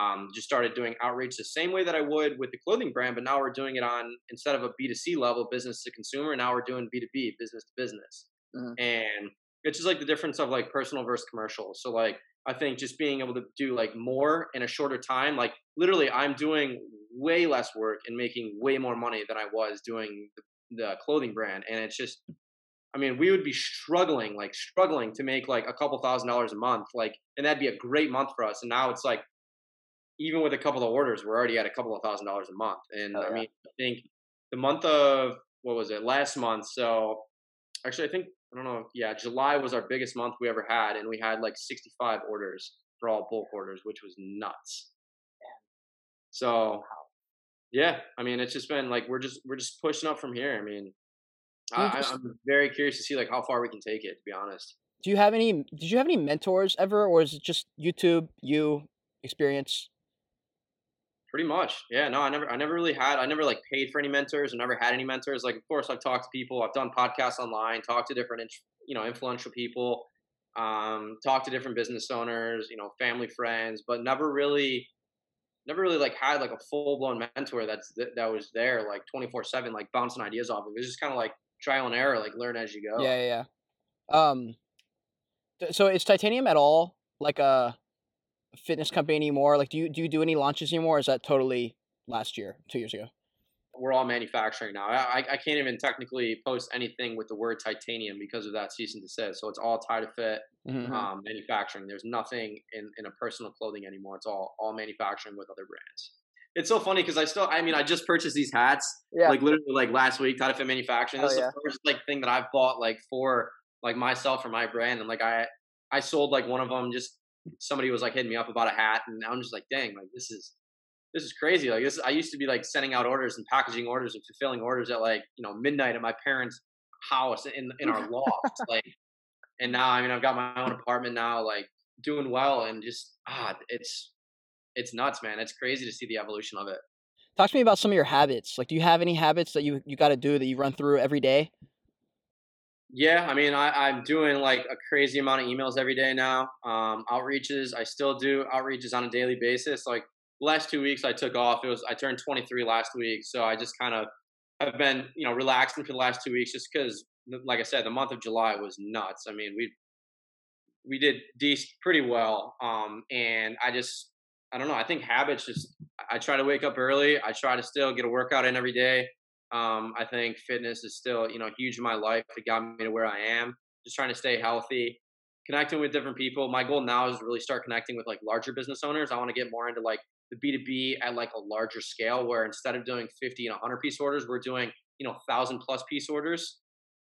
Um, just started doing outreach the same way that I would with the clothing brand, but now we're doing it on, instead of a B to C level, business to consumer, now we're doing B to B, business to business. Mm-hmm. And it's just like the difference of like personal versus commercial. So like, I think just being able to do like more in a shorter time, like literally I'm doing way less work and making way more money than I was doing the, the clothing brand. And it's just, I mean, we would be struggling, like struggling to make like a couple thousand dollars a month, like, and that'd be a great month for us. And now it's like, even with a couple of orders, we're already at a couple of thousand dollars a month. And oh, yeah. I mean, I think the month of, what was it, last month. So actually, I think, I don't know. Yeah, July was our biggest month we ever had. And we had like sixty-five orders for all bulk orders, which was nuts. So yeah, I mean, it's just been like, we're just, we're just pushing up from here. I mean, I, I'm very curious to see like how far we can take it, to be honest. Do you have any, did you have any mentors ever, or is it just YouTube, you experience? Pretty much. Yeah, no, I never, I never really had, I never like paid for any mentors. I never had any mentors. Like, of course I've talked to people, I've done podcasts online, talked to different, you know, influential people, um, talked to different business owners, you know, family, friends, but never really, never really like had like a full blown mentor that's, that was there like twenty-four seven, like bouncing ideas off of. It was just kind of like trial and error, like learn as you go. Yeah. Yeah. yeah. Um, so is Titanium at all like a fitness company anymore? Like, do you do you do any launches anymore? Or is that totally last year, two years ago? We're all manufacturing now. I I can't even technically post anything with the word Titanium because of that cease and desist. So it's all TitaFit, mm-hmm. um, manufacturing. There's nothing in, in a personal clothing anymore. It's all all manufacturing with other brands. It's so funny because I still, I mean, I just purchased these hats, yeah. like literally like last week, TitaFit manufacturing. This oh, is yeah. the first like thing that I've bought like for like myself or my brand. And like I I sold like one of them just. Somebody was like hitting me up about a hat, and I'm just like, dang, like this is, this is crazy. Like this, I used to be like sending out orders and packaging orders and fulfilling orders at like, you know, midnight at my parents' house in in our loft. Like, and now, I mean, I've got my own apartment now, like doing well, and just, ah, it's, it's nuts, man. It's crazy to see the evolution of it. Talk to me about some of your habits. Like, do you have any habits that you, you got to do that you run through every day? Yeah, I mean, I, I'm doing like a crazy amount of emails every day now. Um, outreaches, I still do outreaches on a daily basis. Like the last two weeks I took off. It was I turned twenty-three last week. So I just kind of have been, you know, relaxing for the last two weeks just because, like I said, the month of July was nuts. I mean, we we did decent pretty well. Um, and I just, I don't know, I think habits just, I try to wake up early. I try to still get a workout in every day. Um, I think fitness is still, you know, huge in my life. It got me to where I am. Just trying to stay healthy, connecting with different people. My goal now is to really start connecting with like larger business owners. I want to get more into like the B to B at like a larger scale where instead of doing fifty and one hundred piece orders, we're doing, you know, one thousand plus piece orders.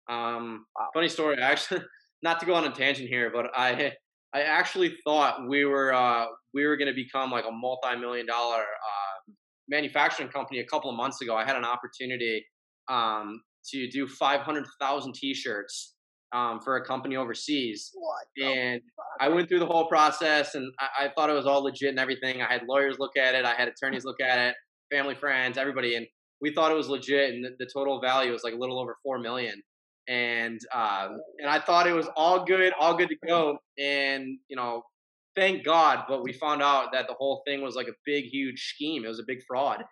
Um, funny story, actually, not to go on a tangent here, but I I actually thought we were uh, we were going to become like a multi-million dollar uh manufacturing company a couple of months ago. I had an opportunity um, to do five hundred thousand t-shirts um, for a company overseas. What? And I went through the whole process and I, I thought it was all legit and everything. I had lawyers look at it. I had attorneys look at it, family, friends, everybody. And we thought it was legit. And the, the total value was like a little over four million. And um, and I thought it was all good, all good to go. And, you know, thank God. But we found out that the whole thing was like a big, huge scheme. It was a big fraud.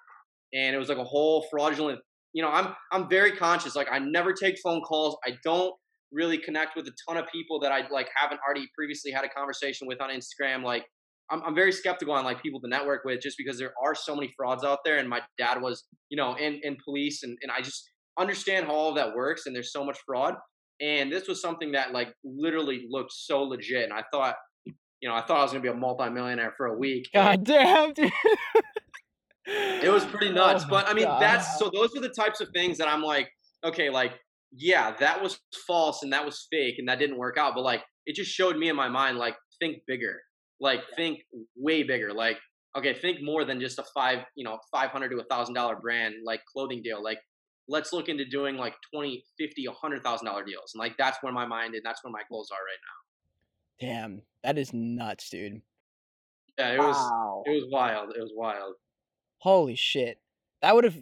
And it was like a whole fraudulent, you know, I'm I'm very conscious. Like, I never take phone calls. I don't really connect with a ton of people that I like haven't already previously had a conversation with on Instagram. Like, I'm I'm very skeptical on like people to network with, just because there are so many frauds out there. And my dad was, you know, in, in police, and, and I just understand how all of that works, and there's so much fraud. And this was something that like literally looked so legit. And I thought, you know, I thought I was gonna be a multimillionaire for a week. God damn, dude. It was pretty nuts. Oh, but I mean, God. that's so those are the types of things that I'm like, okay, like, yeah, that was false and that was fake and that didn't work out. But like, it just showed me in my mind, like, think bigger, like yeah. think way bigger. Like, okay, think more than just a five, you know, five hundred dollars to a thousand dollar brand, like clothing deal. Like, let's look into doing like twenty, fifty, a hundred thousand dollar deals. And like, that's where my mind and that's where my goals are right now. Damn, that is nuts, dude. Yeah, it was, wow. it was wild. It was wild. Holy shit. That would have,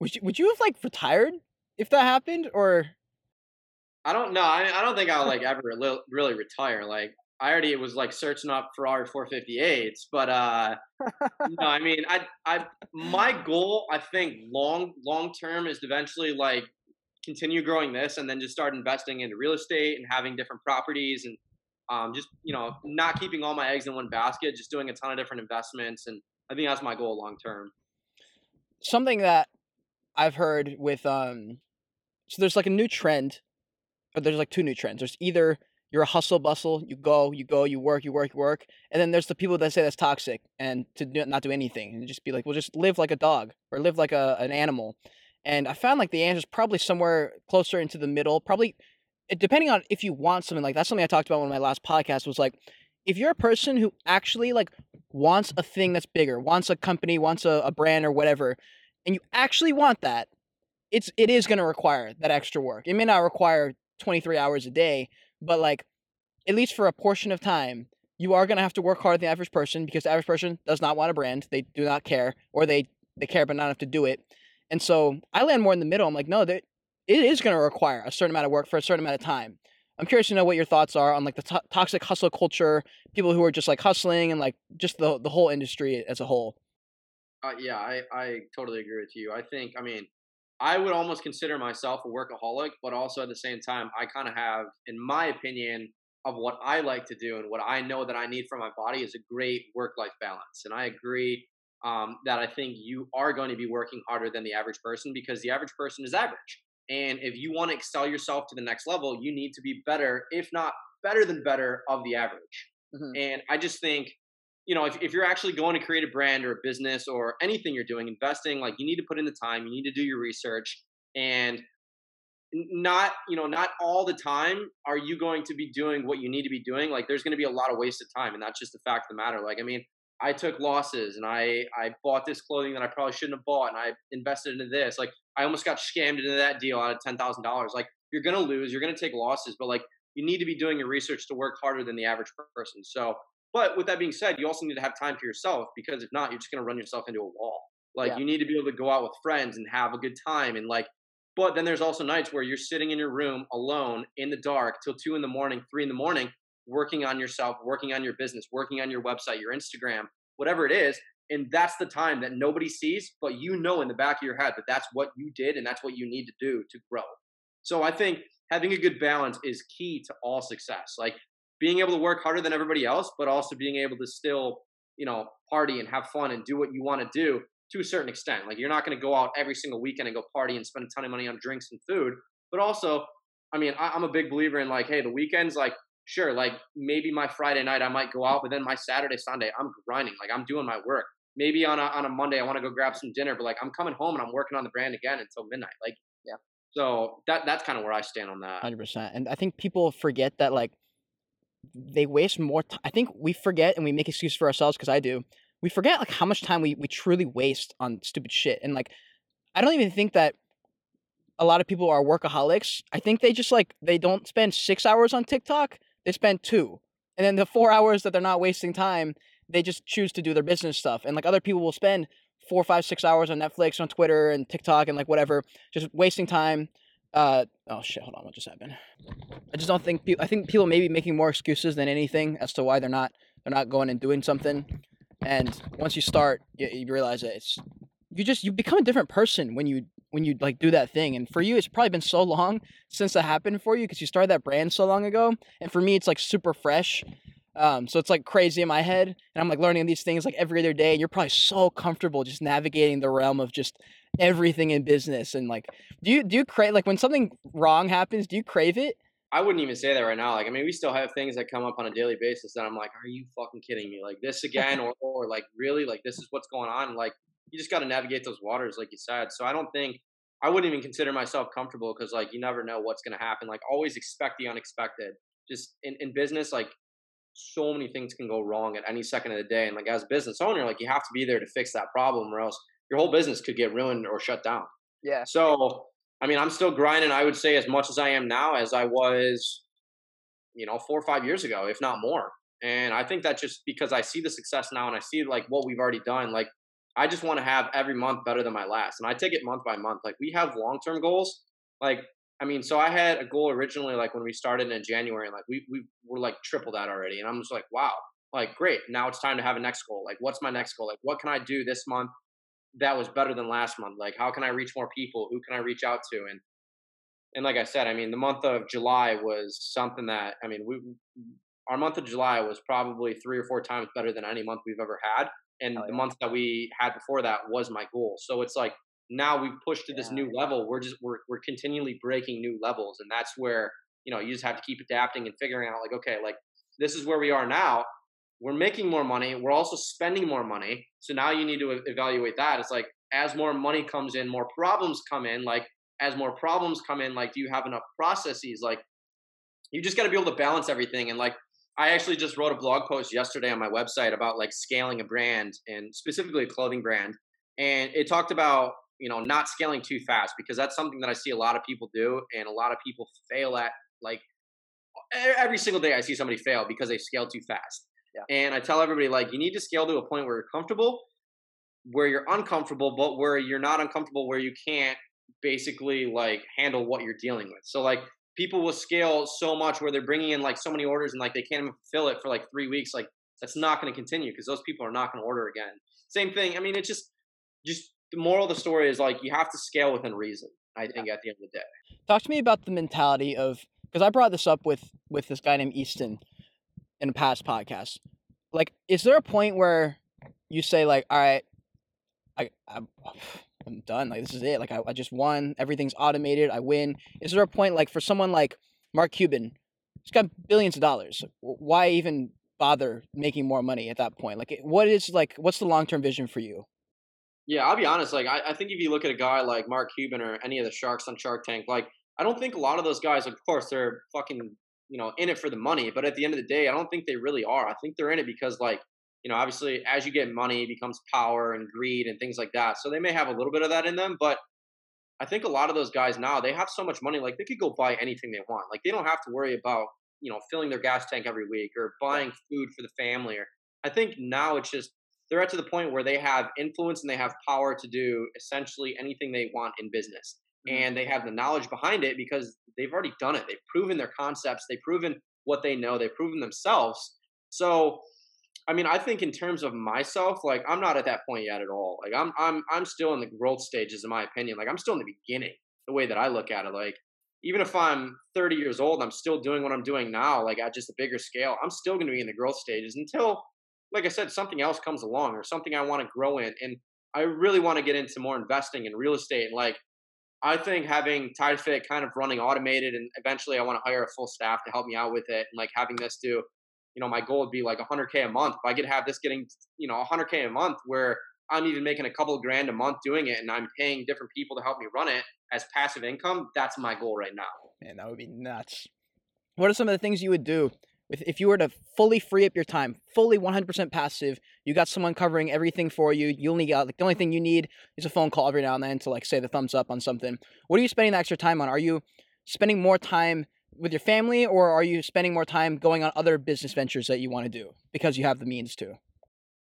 would you, would you have like retired if that happened? Or I don't know. I mean, I don't think I'll like ever really retire. Like, I already was like searching up Ferrari four fifty-eights, but uh, no, I mean, I, I, my goal, I think long, long term is to eventually like continue growing this and then just start investing into real estate and having different properties and um, just, you know, not keeping all my eggs in one basket, just doing a ton of different investments. And I think that's my goal long term. Something that I've heard with, um, so there's like a new trend, but there's like two new trends. There's either you're a hustle bustle, you go, you go, you work, you work, you work. And then there's the people that say that's toxic and to do, not do anything and just be like, well, just live like a dog or live like a, an animal. And I found like the answer is probably somewhere closer into the middle, probably depending on if you want something like that's something I talked about in my last podcast was like, if you're a person who actually like wants a thing that's bigger, wants a company, wants a, a brand or whatever, and you actually want that, it's, it is going to require that extra work. It may not require twenty-three hours a day, but like, at least for a portion of time, you are going to have to work harder than the average person because the average person does not want a brand. They do not care, or they, they care, but not enough to do it. And so I land more in the middle. I'm like, no, that it is going to require a certain amount of work for a certain amount of time. I'm curious to know what your thoughts are on like the to- toxic hustle culture, people who are just like hustling and like just the the whole industry as a whole. Uh, yeah, I, I totally agree with you. I think, I mean, I would almost consider myself a workaholic, but also at the same time, I kind of have, in my opinion, of what I like to do and what I know that I need for my body is a great work-life balance. And I agree um, that I think you are going to be working harder than the average person because the average person is average. And if you want to excel yourself to the next level, you need to be better, if not better than better, of the average. Mm-hmm. And I just think, you know, if, if you're actually going to create a brand or a business or anything you're doing, investing, like you need to put in the time, you need to do your research. And not, you know, not all the time are you going to be doing what you need to be doing. Like there's going to be a lot of wasted time. And that's just the fact of the matter. Like, I mean, I took losses and I, I bought this clothing that I probably shouldn't have bought. And I invested into this. Like I almost got scammed into that deal out of ten thousand dollars. Like you're going to lose, you're going to take losses, but like you need to be doing your research to work harder than the average person. So, but with that being said, you also need to have time for yourself because if not, you're just going to run yourself into a wall. Like yeah. you need to be able to go out with friends and have a good time. And like, but then there's also nights where you're sitting in your room alone in the dark till two in the morning, three in the morning, working on yourself, working on your business, working on your website, your Instagram, whatever it is. And that's the time that nobody sees, but you know in the back of your head that that's what you did and that's what you need to do to grow. So I think having a good balance is key to all success. Like being able to work harder than everybody else, but also being able to still, you know, party and have fun and do what you want to do to a certain extent. Like you're not going to go out every single weekend and go party and spend a ton of money on drinks and food. But also, I mean, I, I'm a big believer in like, hey, the weekends, like, sure, like maybe my Friday night I might go out, but then my Saturday, Sunday, I'm grinding. Like I'm doing my work. Maybe on a, on a Monday, I want to go grab some dinner, but like I'm coming home and I'm working on the brand again until midnight. Like, yeah. So that that's kind of where I stand on that. one hundred percent. And I think people forget that like they waste more time. I think we forget and we make excuses for ourselves because I do. We forget like how much time we, we truly waste on stupid shit. And like, I don't even think that a lot of people are workaholics. I think they just like, they don't spend six hours on TikTok. They spend two. And then the four hours that they're not wasting time, they just choose to do their business stuff. And like other people will spend four, five, six hours on Netflix, on Twitter and TikTok and like whatever, just wasting time. Uh, oh shit, hold on, what just happened? I just don't think, pe- I think people may be making more excuses than anything as to why they're not, they're not going and doing something. And once you start, you, you realize that it's, you just, you become a different person when you, when you like do that thing. And for you, it's probably been so long since that happened for you because you started that brand so long ago. And for me, it's like super fresh. Um, so it's like crazy in my head and I'm like learning these things like every other day and you're probably so comfortable just navigating the realm of just everything in business. And like, do you, do you crave, like when something wrong happens, do you crave it? I wouldn't even say that right now. Like, I mean, we still have things that come up on a daily basis that I'm like, are you fucking kidding me? Like this again, or, or like, really, like, this is what's going on. Like, you just got to navigate those waters, like you said. So I don't think, I wouldn't even consider myself comfortable because like, you never know what's going to happen. Like always expect the unexpected. Just in, in business, like, so many things can go wrong at any second of the day. And like as a business owner, like you have to be there to fix that problem or else your whole business could get ruined or shut down. Yeah. So, I mean, I'm still grinding, I would say as much as I am now as I was, you know, four or five years ago, if not more. And I think that just because I see the success now and I see like what we've already done, like I just want to have every month better than my last. And I take it month by month. Like we have long-term goals. Like, I mean, so I had a goal originally, like when we started in January, and like we we were like triple that already. And I'm just like, wow, like great. Now it's time to have a next goal. Like, what's my next goal? Like, what can I do this month that was better than last month? Like, how can I reach more people? Who can I reach out to? And and like I said, I mean, the month of July was something that I mean, we our month of July was probably three or four times better than any month we've ever had. And oh, yeah. The month that we had before that was my goal. So it's like, now we've pushed to this yeah. new level. We're just, we're, we're continually breaking new levels. And that's where, you know, you just have to keep adapting and figuring out like, okay, like this is where we are now. We're making more money. We're also spending more money. So now you need to evaluate that. It's like, as more money comes in, more problems come in. Like as more problems come in, like, do you have enough processes? Like you just got to be able to balance everything. And like, I actually just wrote a blog post yesterday on my website about like scaling a brand and specifically a clothing brand. And it talked about, you know, not scaling too fast, because that's something that I see a lot of people do. And a lot of people fail at, like every single day I see somebody fail because they scale too fast. Yeah. And I tell everybody, like, you need to scale to a point where you're comfortable, where you're uncomfortable, but where you're not uncomfortable, where you can't basically like handle what you're dealing with. So like people will scale so much where they're bringing in like so many orders and like they can't even fulfill it for like three weeks. Like that's not going to continue because those people are not going to order again. Same thing. I mean, it's just, just, the moral of the story is like, you have to scale within reason, I think, yeah. at the end of the day. Talk to me about the mentality of, because I brought this up with, with this guy named Easton in a past podcast. Like, is there a point where you say like, all right, I, I'm, I'm done. Like, this is it. Like, I, I just won. Everything's automated. I win. Is there a point like for someone like Mark Cuban, he's got billions of dollars. Why even bother making more money at that point? Like, what is like, what's the long-term vision for you? Yeah, I'll be honest. Like, I, I think if you look at a guy like Mark Cuban or any of the sharks on Shark Tank, like, I don't think a lot of those guys, of course, they're fucking, you know, in it for the money. But at the end of the day, I don't think they really are. I think they're in it because, like, you know, obviously, as you get money, it becomes power and greed and things like that. So they may have a little bit of that in them. But I think a lot of those guys now, they have so much money, like, they could go buy anything they want. Like, they don't have to worry about, you know, filling their gas tank every week or buying food for the family. Or I think now it's just, they're at to the point where they have influence and they have power to do essentially anything they want in business. Mm-hmm. And they have the knowledge behind it because they've already done it. They've proven their concepts. They've proven what they know. They've proven themselves. So, I mean, I think in terms of myself, like I'm not at that point yet at all. Like I'm, I'm, I'm still in the growth stages, in my opinion. Like I'm still in the beginning, the way that I look at it. Like even if I'm thirty years old, I'm still doing what I'm doing now, like at just a bigger scale. I'm still going to be in the growth stages until, like I said, something else comes along or something I want to grow in. And I really want to get into more investing in real estate. And like, I think having TitaFit kind of running automated, and eventually I want to hire a full staff to help me out with it. And like having this do, you know, my goal would be like one hundred K a month. If I could have this getting, you know, one hundred K a month where I'm even making a couple of grand a month doing it and I'm paying different people to help me run it as passive income, that's my goal right now. Man, that would be nuts. What are some of the things you would do if you were to fully free up your time, fully one hundred percent passive? You got someone covering everything for you. You only got, like, the only thing you need is a phone call every now and then to like say the thumbs up on something. What are you spending the extra time on? Are you spending more time with your family, or are you spending more time going on other business ventures that you want to do because you have the means to?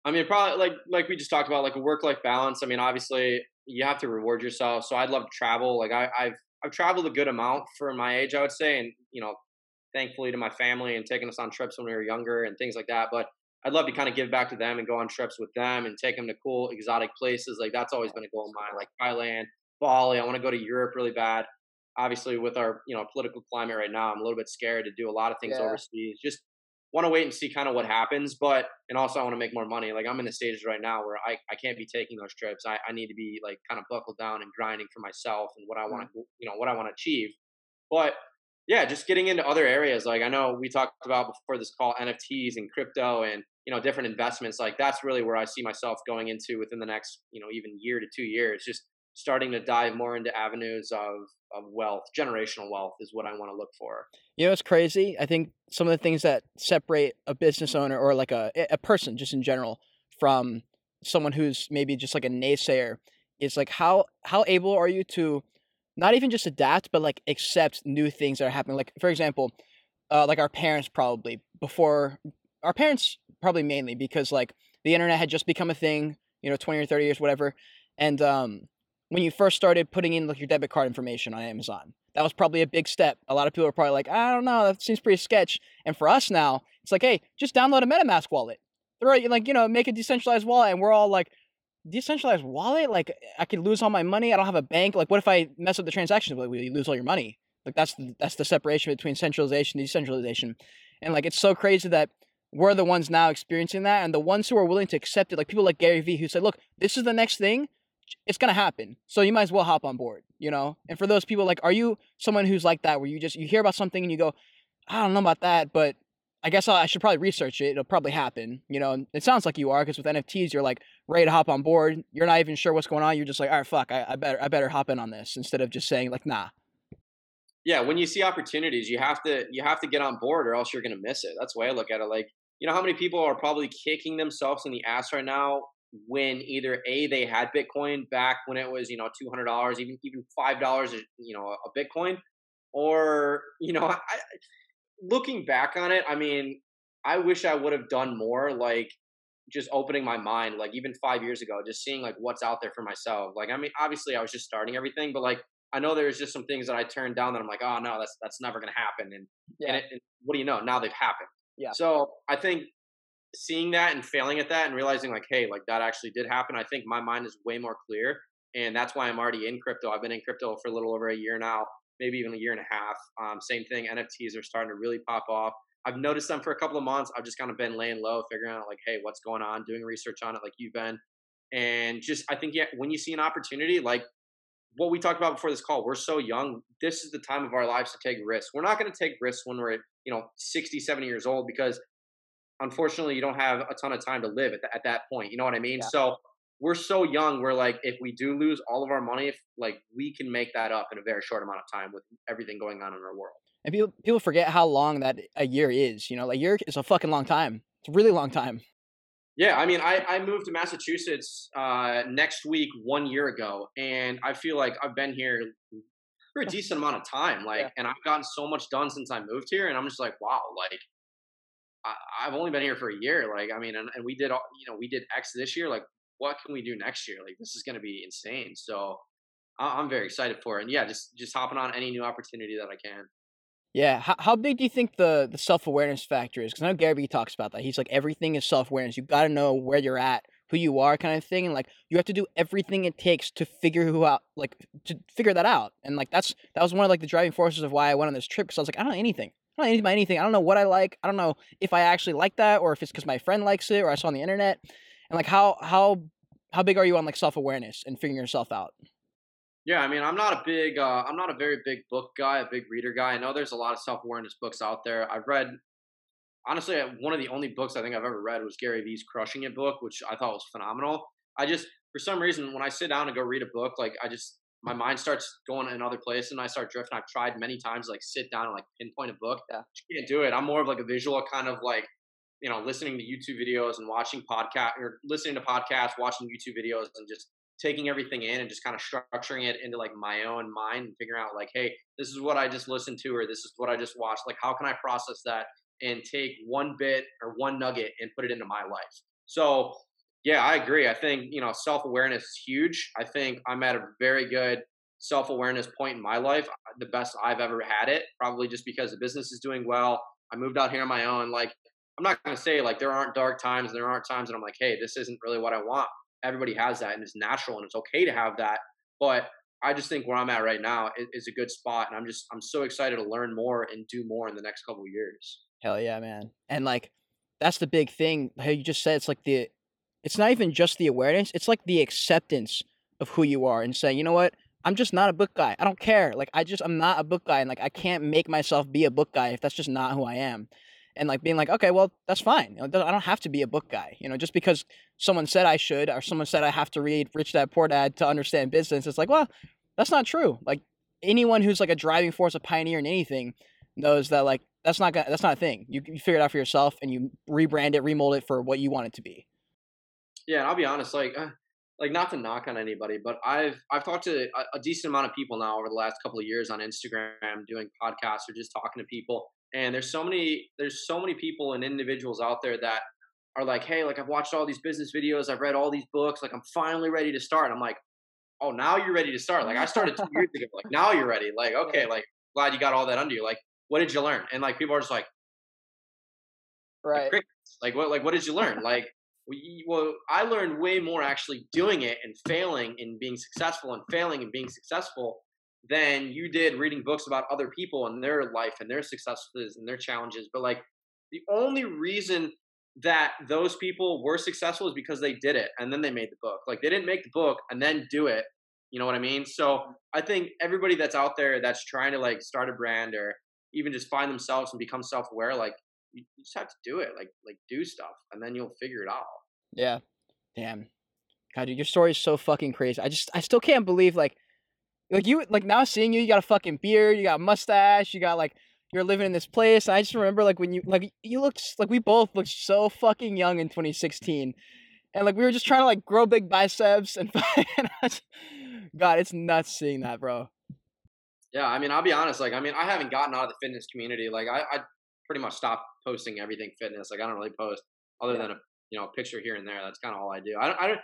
I mean, probably like, like we just talked about, like a work-life balance. I mean, obviously you have to reward yourself. So I'd love to travel. Like I, I've I've traveled a good amount for my age, I would say, and, you know, thankfully to my family and taking us on trips when we were younger and things like that. But I'd love to kind of give back to them and go on trips with them and take them to cool exotic places. Like that's always been a goal of mine, like Thailand, Bali. I want to go to Europe really bad. Obviously with our, you know, political climate right now, I'm a little bit scared to do a lot of things yeah. overseas. Just want to wait and see kind of what happens. But, and also I want to make more money. Like I'm in the stages right now where I, I can't be taking those trips. I, I need to be like kind of buckled down and grinding for myself and what I want to, you know, what I want to achieve. But yeah, just getting into other areas. Like I know we talked about before this call, N F Ts and crypto and, you know, different investments. Like that's really where I see myself going into within the next, you know, even year to two years, just starting to dive more into avenues of, of wealth. Generational wealth is what I want to look for. You know, it's crazy. I think some of the things that separate a business owner or like a, a person just in general from someone who's maybe just like a naysayer is like how, how able are you to not even just adapt, but like accept new things that are happening. Like for example, uh, like our parents probably before our parents probably mainly because like the internet had just become a thing, you know, twenty or thirty years, whatever. And, um, when you first started putting in like your debit card information on Amazon, that was probably a big step. A lot of people are probably like, I don't know, that seems pretty sketch. And for us now, it's like, hey, just download a MetaMask wallet. Throw it, like, you know, make a decentralized wallet. And we're all like, decentralized wallet? Like, I could lose all my money. I don't have a bank. Like, what if I mess up the transactions? Like, well, you lose all your money. Like, that's the, that's the separation between centralization and decentralization. And like, it's so crazy that we're the ones now experiencing that. And the ones who are willing to accept it, like people like Gary Vee, who said, look, this is the next thing. It's going to happen. So you might as well hop on board, you know? And for those people, like, are you someone who's like that, where you just, you hear about something and you go, I don't know about that, but I guess I'll, I should probably research it. It'll probably happen. You know, and it sounds like you are, because with N F Ts, you're like ready to hop on board. You're not even sure what's going on. You're just like, all right, fuck, I, I better, I better hop in on this instead of just saying like, nah. Yeah. When you see opportunities, you have to, you have to get on board or else you're going to miss it. That's the way I look at it. Like, you know, how many people are probably kicking themselves in the ass right now when either A, they had Bitcoin back when it was, you know, two hundred dollars, even, even five dollars, you know, a Bitcoin, or, you know, I, looking back on it, I mean, I wish I would have done more, like just opening my mind, like even five years ago, just seeing like what's out there for myself. Like, I mean, obviously I was just starting everything, but like, I know there's just some things that I turned down that I'm like, oh no, that's, that's never going to happen. And, yeah. and, it, and what do you know? Now they've happened. Yeah. So I think seeing that and failing at that and realizing like, hey, like that actually did happen. I think my mind is way more clear. And that's why I'm already in crypto. I've been in crypto for a little over a year now, maybe even a year and a half. Um, same thing. N F Ts are starting to really pop off. I've noticed them for a couple of months. I've just kind of been laying low, figuring out like, hey, what's going on, doing research on it like you've been. And just, I think yeah, when you see an opportunity, like what we talked about before this call, we're so young. This is the time of our lives to take risks. We're not going to take risks when we're, you know, sixty, seventy years old, because unfortunately, you don't have a ton of time to live at, th- at that point. You know what I mean? Yeah. So we're so young. We're like, if we do lose all of our money, if, like we can make that up in a very short amount of time with everything going on in our world. And people, people forget how long that a year is. You know, like a year is a fucking long time. It's a really long time. Yeah. I mean, I, I moved to Massachusetts uh, next week, one year ago. And I feel like I've been here for a decent amount of time. Like, yeah. And I've gotten so much done since I moved here. And I'm just like, wow, like, I've only been here for a year. Like, I mean, and, and we did, all, you know, we did X this year. Like, what can we do next year? Like, this is going to be insane. So I'm very excited for it. And yeah, just, just hopping on any new opportunity that I can. Yeah. How, how big do you think the, the self-awareness factor is? Cause I know Gary Vee talks about that. He's like, everything is self-awareness. You've got to know where you're at, who you are kind of thing. And like, you have to do everything it takes to figure who out, like to figure that out. And like, that's, that was one of like the driving forces of why I went on this trip. Cause I was like, I don't know anything. I don't know about anything. I don't know what I like. I don't know if I actually like that or if it's because my friend likes it or I saw on the internet. And like, how, how, how big are you on like self-awareness and figuring yourself out? Yeah. I mean, I'm not a big, uh, I'm not a very big book guy, a big reader guy. I know there's a lot of self-awareness books out there. I've read, honestly, one of the only books I think I've ever read was Gary Vee's Crushing It book, which I thought was phenomenal. I just, for some reason, when I sit down and go read a book, like I just, my mind starts going to another place and I start drifting. I've tried many times, like sit down and like pinpoint a book. Yeah. You can't do it. I'm more of like a visual kind of like, you know, listening to YouTube videos and watching podcast or listening to podcasts, watching YouTube videos and just taking everything in and just kind of structuring it into like my own mind and figuring out like, hey, this is what I just listened to, or this is what I just watched. Like, how can I process that and take one bit or one nugget and put it into my life? So yeah, I agree. I think, you know, self-awareness is huge. I think I'm at a very good self-awareness point in my life, the best I've ever had it, probably just because the business is doing well. I moved out here on my own. Like, I'm not going to say like there aren't dark times and there aren't times that I'm like, hey, this isn't really what I want. Everybody has that, and it's natural, and it's okay to have that. But I just think where I'm at right now is, is a good spot. And I'm just, I'm so excited to learn more and do more in the next couple of years. Hell yeah, man. And like, that's the big thing. How you just said, it's like the, it's not even just the awareness. It's like the acceptance of who you are and saying, you know what? I'm just not a book guy. I don't care. Like, I just, I'm not a book guy. And like, I can't make myself be a book guy if that's just not who I am. And like being like, okay, well, that's fine. You know, I don't have to be a book guy. You know, just because someone said I should, or someone said I have to read Rich Dad Poor Dad to understand business. It's like, well, that's not true. Like, anyone who's like a driving force, a pioneer in anything, knows that like, that's not gonna, that's not a thing. You, you figure it out for yourself, and you rebrand it, remold it for what you want it to be. Yeah. And I'll be honest, like, uh... like not to knock on anybody, but I've I've talked to a, a decent amount of people now over the last couple of years on Instagram, doing podcasts or just talking to people. And there's so many there's so many people and individuals out there that are like, hey, like I've watched all these business videos, I've read all these books, like I'm finally ready to start. I'm like, oh, now you're ready to start. Like I started two years ago. Like now you're ready. Like okay, like glad you got all that under you. Like what did you learn? And like people are just like, right? Like, like what? Like what did you learn? Like. Well, I learned way more actually doing it and failing and being successful and failing and being successful than you did reading books about other people and their life and their successes and their challenges. But like the only reason that those people were successful is because they did it and then they made the book. Like they didn't make the book and then do it. You know what I mean? So I think everybody that's out there that's trying to like start a brand or even just find themselves and become self-aware, like you just have to do it. Like, like do stuff and then you'll figure it out. Yeah. Damn. God, dude, your story is so fucking crazy. I just, I still can't believe like, like you, like now seeing you, you got a fucking beard, you got a mustache, you got like, you're living in this place. And I just remember like when you, like you looked, like we both looked so fucking young in twenty sixteen. And like, we were just trying to like grow big biceps and, and I just, God, it's nuts seeing that, bro. Yeah. I mean, I'll be honest. Like, I mean, I haven't gotten out of the fitness community. Like I, I pretty much stopped posting everything fitness. Like I don't really post other yeah. than a, you know, a picture here and there. That's kind of all I do. I don't, I don't,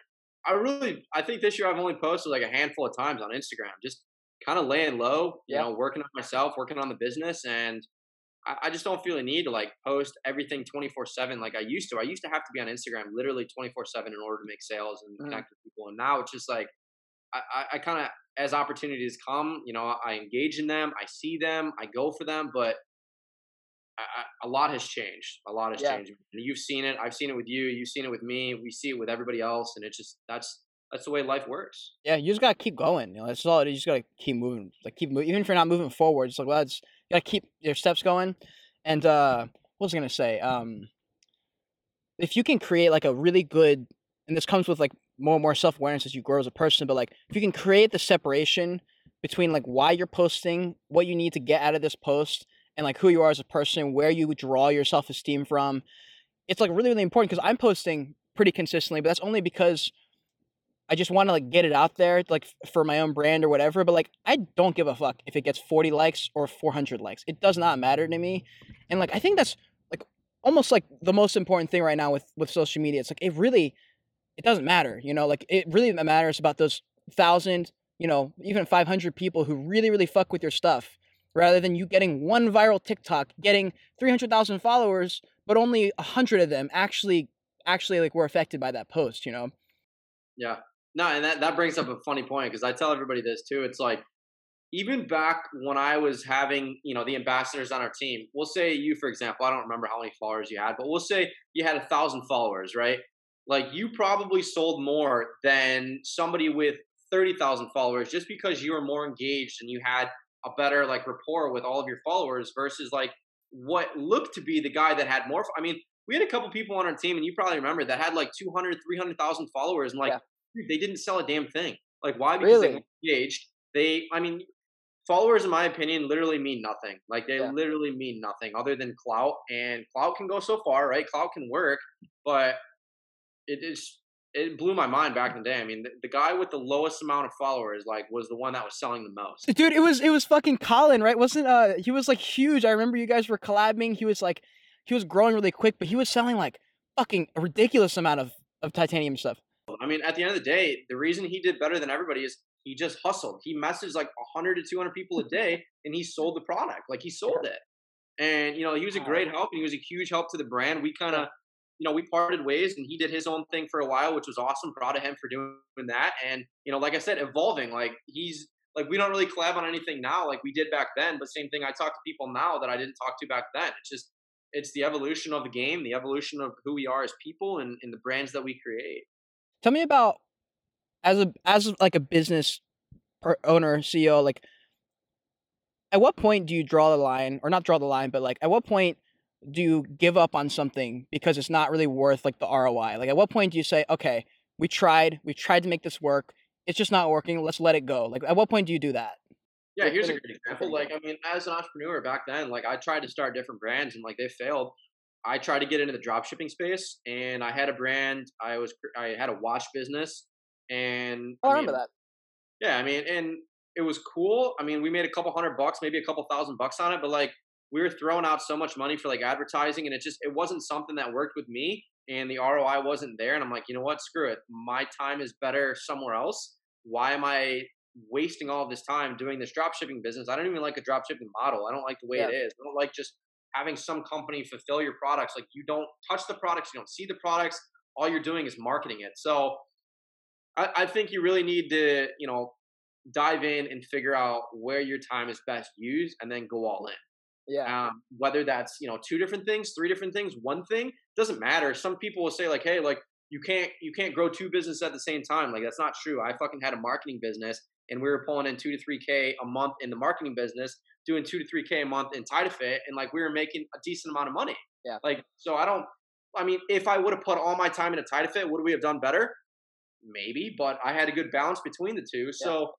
I really, I think this year I've only posted like a handful of times on Instagram, just kind of laying low, you yeah. know, working on myself, working on the business. And I, I just don't feel a need to like post everything twenty-four seven. Like I used to, I used to have to be on Instagram literally twenty-four seven in order to make sales and mm-hmm. connect with people. And now it's just like, I, I, I kind of, as opportunities come, you know, I engage in them, I see them, I go for them, but I, I, a lot has changed. A lot has yeah. changed. You've seen it. I've seen it with you. You've seen it with me. We see it with everybody else. And it's just, that's, that's the way life works. Yeah. You just got to keep going. You know, that's all it is. You just got to keep moving, like keep moving. Even if you're not moving forward, it's like, well, it's, you got to keep your steps going. And, uh, what was I going to say? Um, if you can create like a really good, and this comes with like more and more self-awareness as you grow as a person, but like, if you can create the separation between like why you're posting, what you need to get out of this post, and like who you are as a person, where you draw your self-esteem from. It's like really, really important because I'm posting pretty consistently, but that's only because I just want to like get it out there like for my own brand or whatever. But like, I don't give a fuck if it gets forty likes or four hundred likes. It does not matter to me. And like, I think that's like almost like the most important thing right now with, with social media. It's like, it really, it doesn't matter. You know, like it really matters about those thousand, you know, even five hundred people who really, really fuck with your stuff, rather than you getting one viral TikTok, getting three hundred thousand followers, but only one hundred of them actually actually like were affected by that post, you know? Yeah. No, and that, that brings up a funny point because I tell everybody this too. It's like, even back when I was having, you know, the ambassadors on our team, we'll say you, for example, I don't remember how many followers you had, but we'll say you had one thousand followers, right? Like you probably sold more than somebody with thirty thousand followers just because you were more engaged and you had a better like rapport with all of your followers versus like what looked to be the guy that had more. I mean, we had a couple people on our team, and you probably remember, that had like two hundred, three hundred thousand followers, and like yeah. dude, they didn't sell a damn thing. Like why? Because really? They weren't engaged. They, I mean, followers in my opinion literally mean nothing. Like they yeah. literally mean nothing other than clout, and clout can go so far, right? Clout can work, but it is. It blew my mind back in the day. I mean, the, the guy with the lowest amount of followers, like, was the one that was selling the most. Dude, it was it was fucking Colin, right? Wasn't uh he was like huge. I remember you guys were collabing. He was like, he was growing really quick, but he was selling like fucking a ridiculous amount of of titanium stuff. I mean, at the end of the day, the reason he did better than everybody is He just hustled. He messaged like one hundred to two hundred people a day, and he sold the product. Like, he sold it. And, you know, he was a great help, and he was a huge help to the brand. We kind of, you know, we parted ways, and he did his own thing for a while, which was awesome. Proud of him for doing that. And, you know, like I said, evolving. Like, he's like, we don't really collab on anything now like we did back then, but same thing. I talk to people now that I didn't talk to back then. It's just, it's the evolution of the game, the evolution of who we are as people, and, and the brands that we create. Tell me about, as a, as like a business owner, C E O, like, at what point do you draw the line, or not draw the line, but like, at what point do you give up on something because it's not really worth like the R O I? Like, at what point do you say, okay, we tried, we tried to make this work, it's just not working, let's let it go? Like, at what point do you do that? Yeah, here's a great example. Like, I mean, as an entrepreneur back then, like, I tried to start different brands, and like, they failed. I tried to get into the drop shipping space, and I had a brand. I was, I had a watch business, and oh, I, I remember mean, that. Yeah, I mean, and it was cool. I mean, we made a couple hundred bucks, maybe a couple thousand bucks on it, but like, we were throwing out so much money for like advertising, and it just, it wasn't something that worked with me, and the R O I wasn't there. And I'm like, you know what? Screw it. My time is better somewhere else. Why am I wasting all this time doing this drop shipping business? I don't even like a drop shipping model. I don't like the way yeah. it is. I don't like just having some company fulfill your products. Like, you don't touch the products, you don't see the products. All you're doing is marketing it. So I, I think you really need to, you know, dive in and figure out where your time is best used, and then go all in. Yeah. Um, whether that's, you know, two different things, three different things, one thing, doesn't matter. Some people will say like, hey, like, you can't, you can't grow two businesses at the same time. Like, that's not true. I fucking had a marketing business, and we were pulling in two to three K a month in the marketing business, doing two to three K a month in TitaFit, and like, we were making a decent amount of money. Yeah. Like, so I don't, I mean, if I would have put all my time into TitaFit, would we have done better? Maybe, but I had a good balance between the two. Yeah. So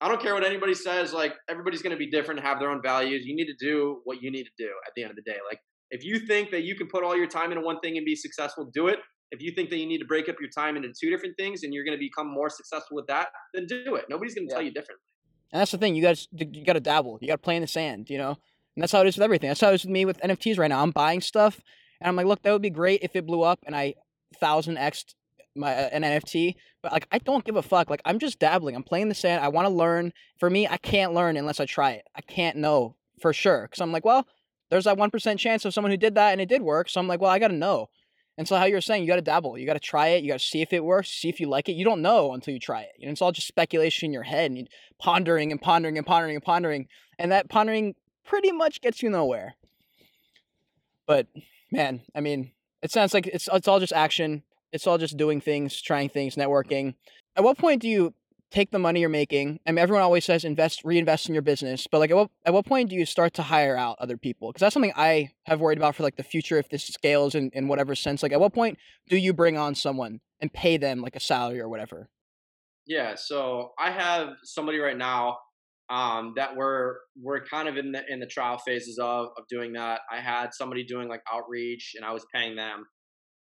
I don't care what anybody says. Like, everybody's going to be different, have their own values. You need to do what you need to do at the end of the day. Like, if you think that you can put all your time into one thing and be successful, do it. If you think that you need to break up your time into two different things and you're going to become more successful with that, then do it. Nobody's going to yeah. tell you differently. And that's the thing. You guys, you got to dabble. You got to play in the sand, you know? And that's how it is with everything. That's how it is with me with N F Ts right now. I'm buying stuff, and I'm like, look, that would be great if it blew up and I one thousand X'd my uh, an N F T, but like, I don't give a fuck. Like, I'm just dabbling. I'm playing in the sand. I want to learn. For me, I can't learn unless I try it. I can't know for sure. Cause I'm like, well, there's that one percent chance of someone who did that and it did work. So I'm like, well, I got to know. And so how you're saying, you got to dabble, you got to try it. You got to see if it works, see if you like it. You don't know until you try it. You know, it's all just speculation in your head, and pondering and pondering and pondering and pondering. And that pondering pretty much gets you nowhere. But man, I mean, it sounds like it's, it's all just action. It's all just doing things, trying things, networking. At what point do you take the money you're making? I mean, everyone always says invest, reinvest in your business. But like, at what, at what point do you start to hire out other people? Because that's something I have worried about for like the future, if this scales in, in whatever sense. Like, at what point do you bring on someone and pay them like a salary or whatever? Yeah. So I have somebody right now um, that we're we're kind of in the in the trial phases of of doing that. I had somebody doing like outreach, and I was paying them.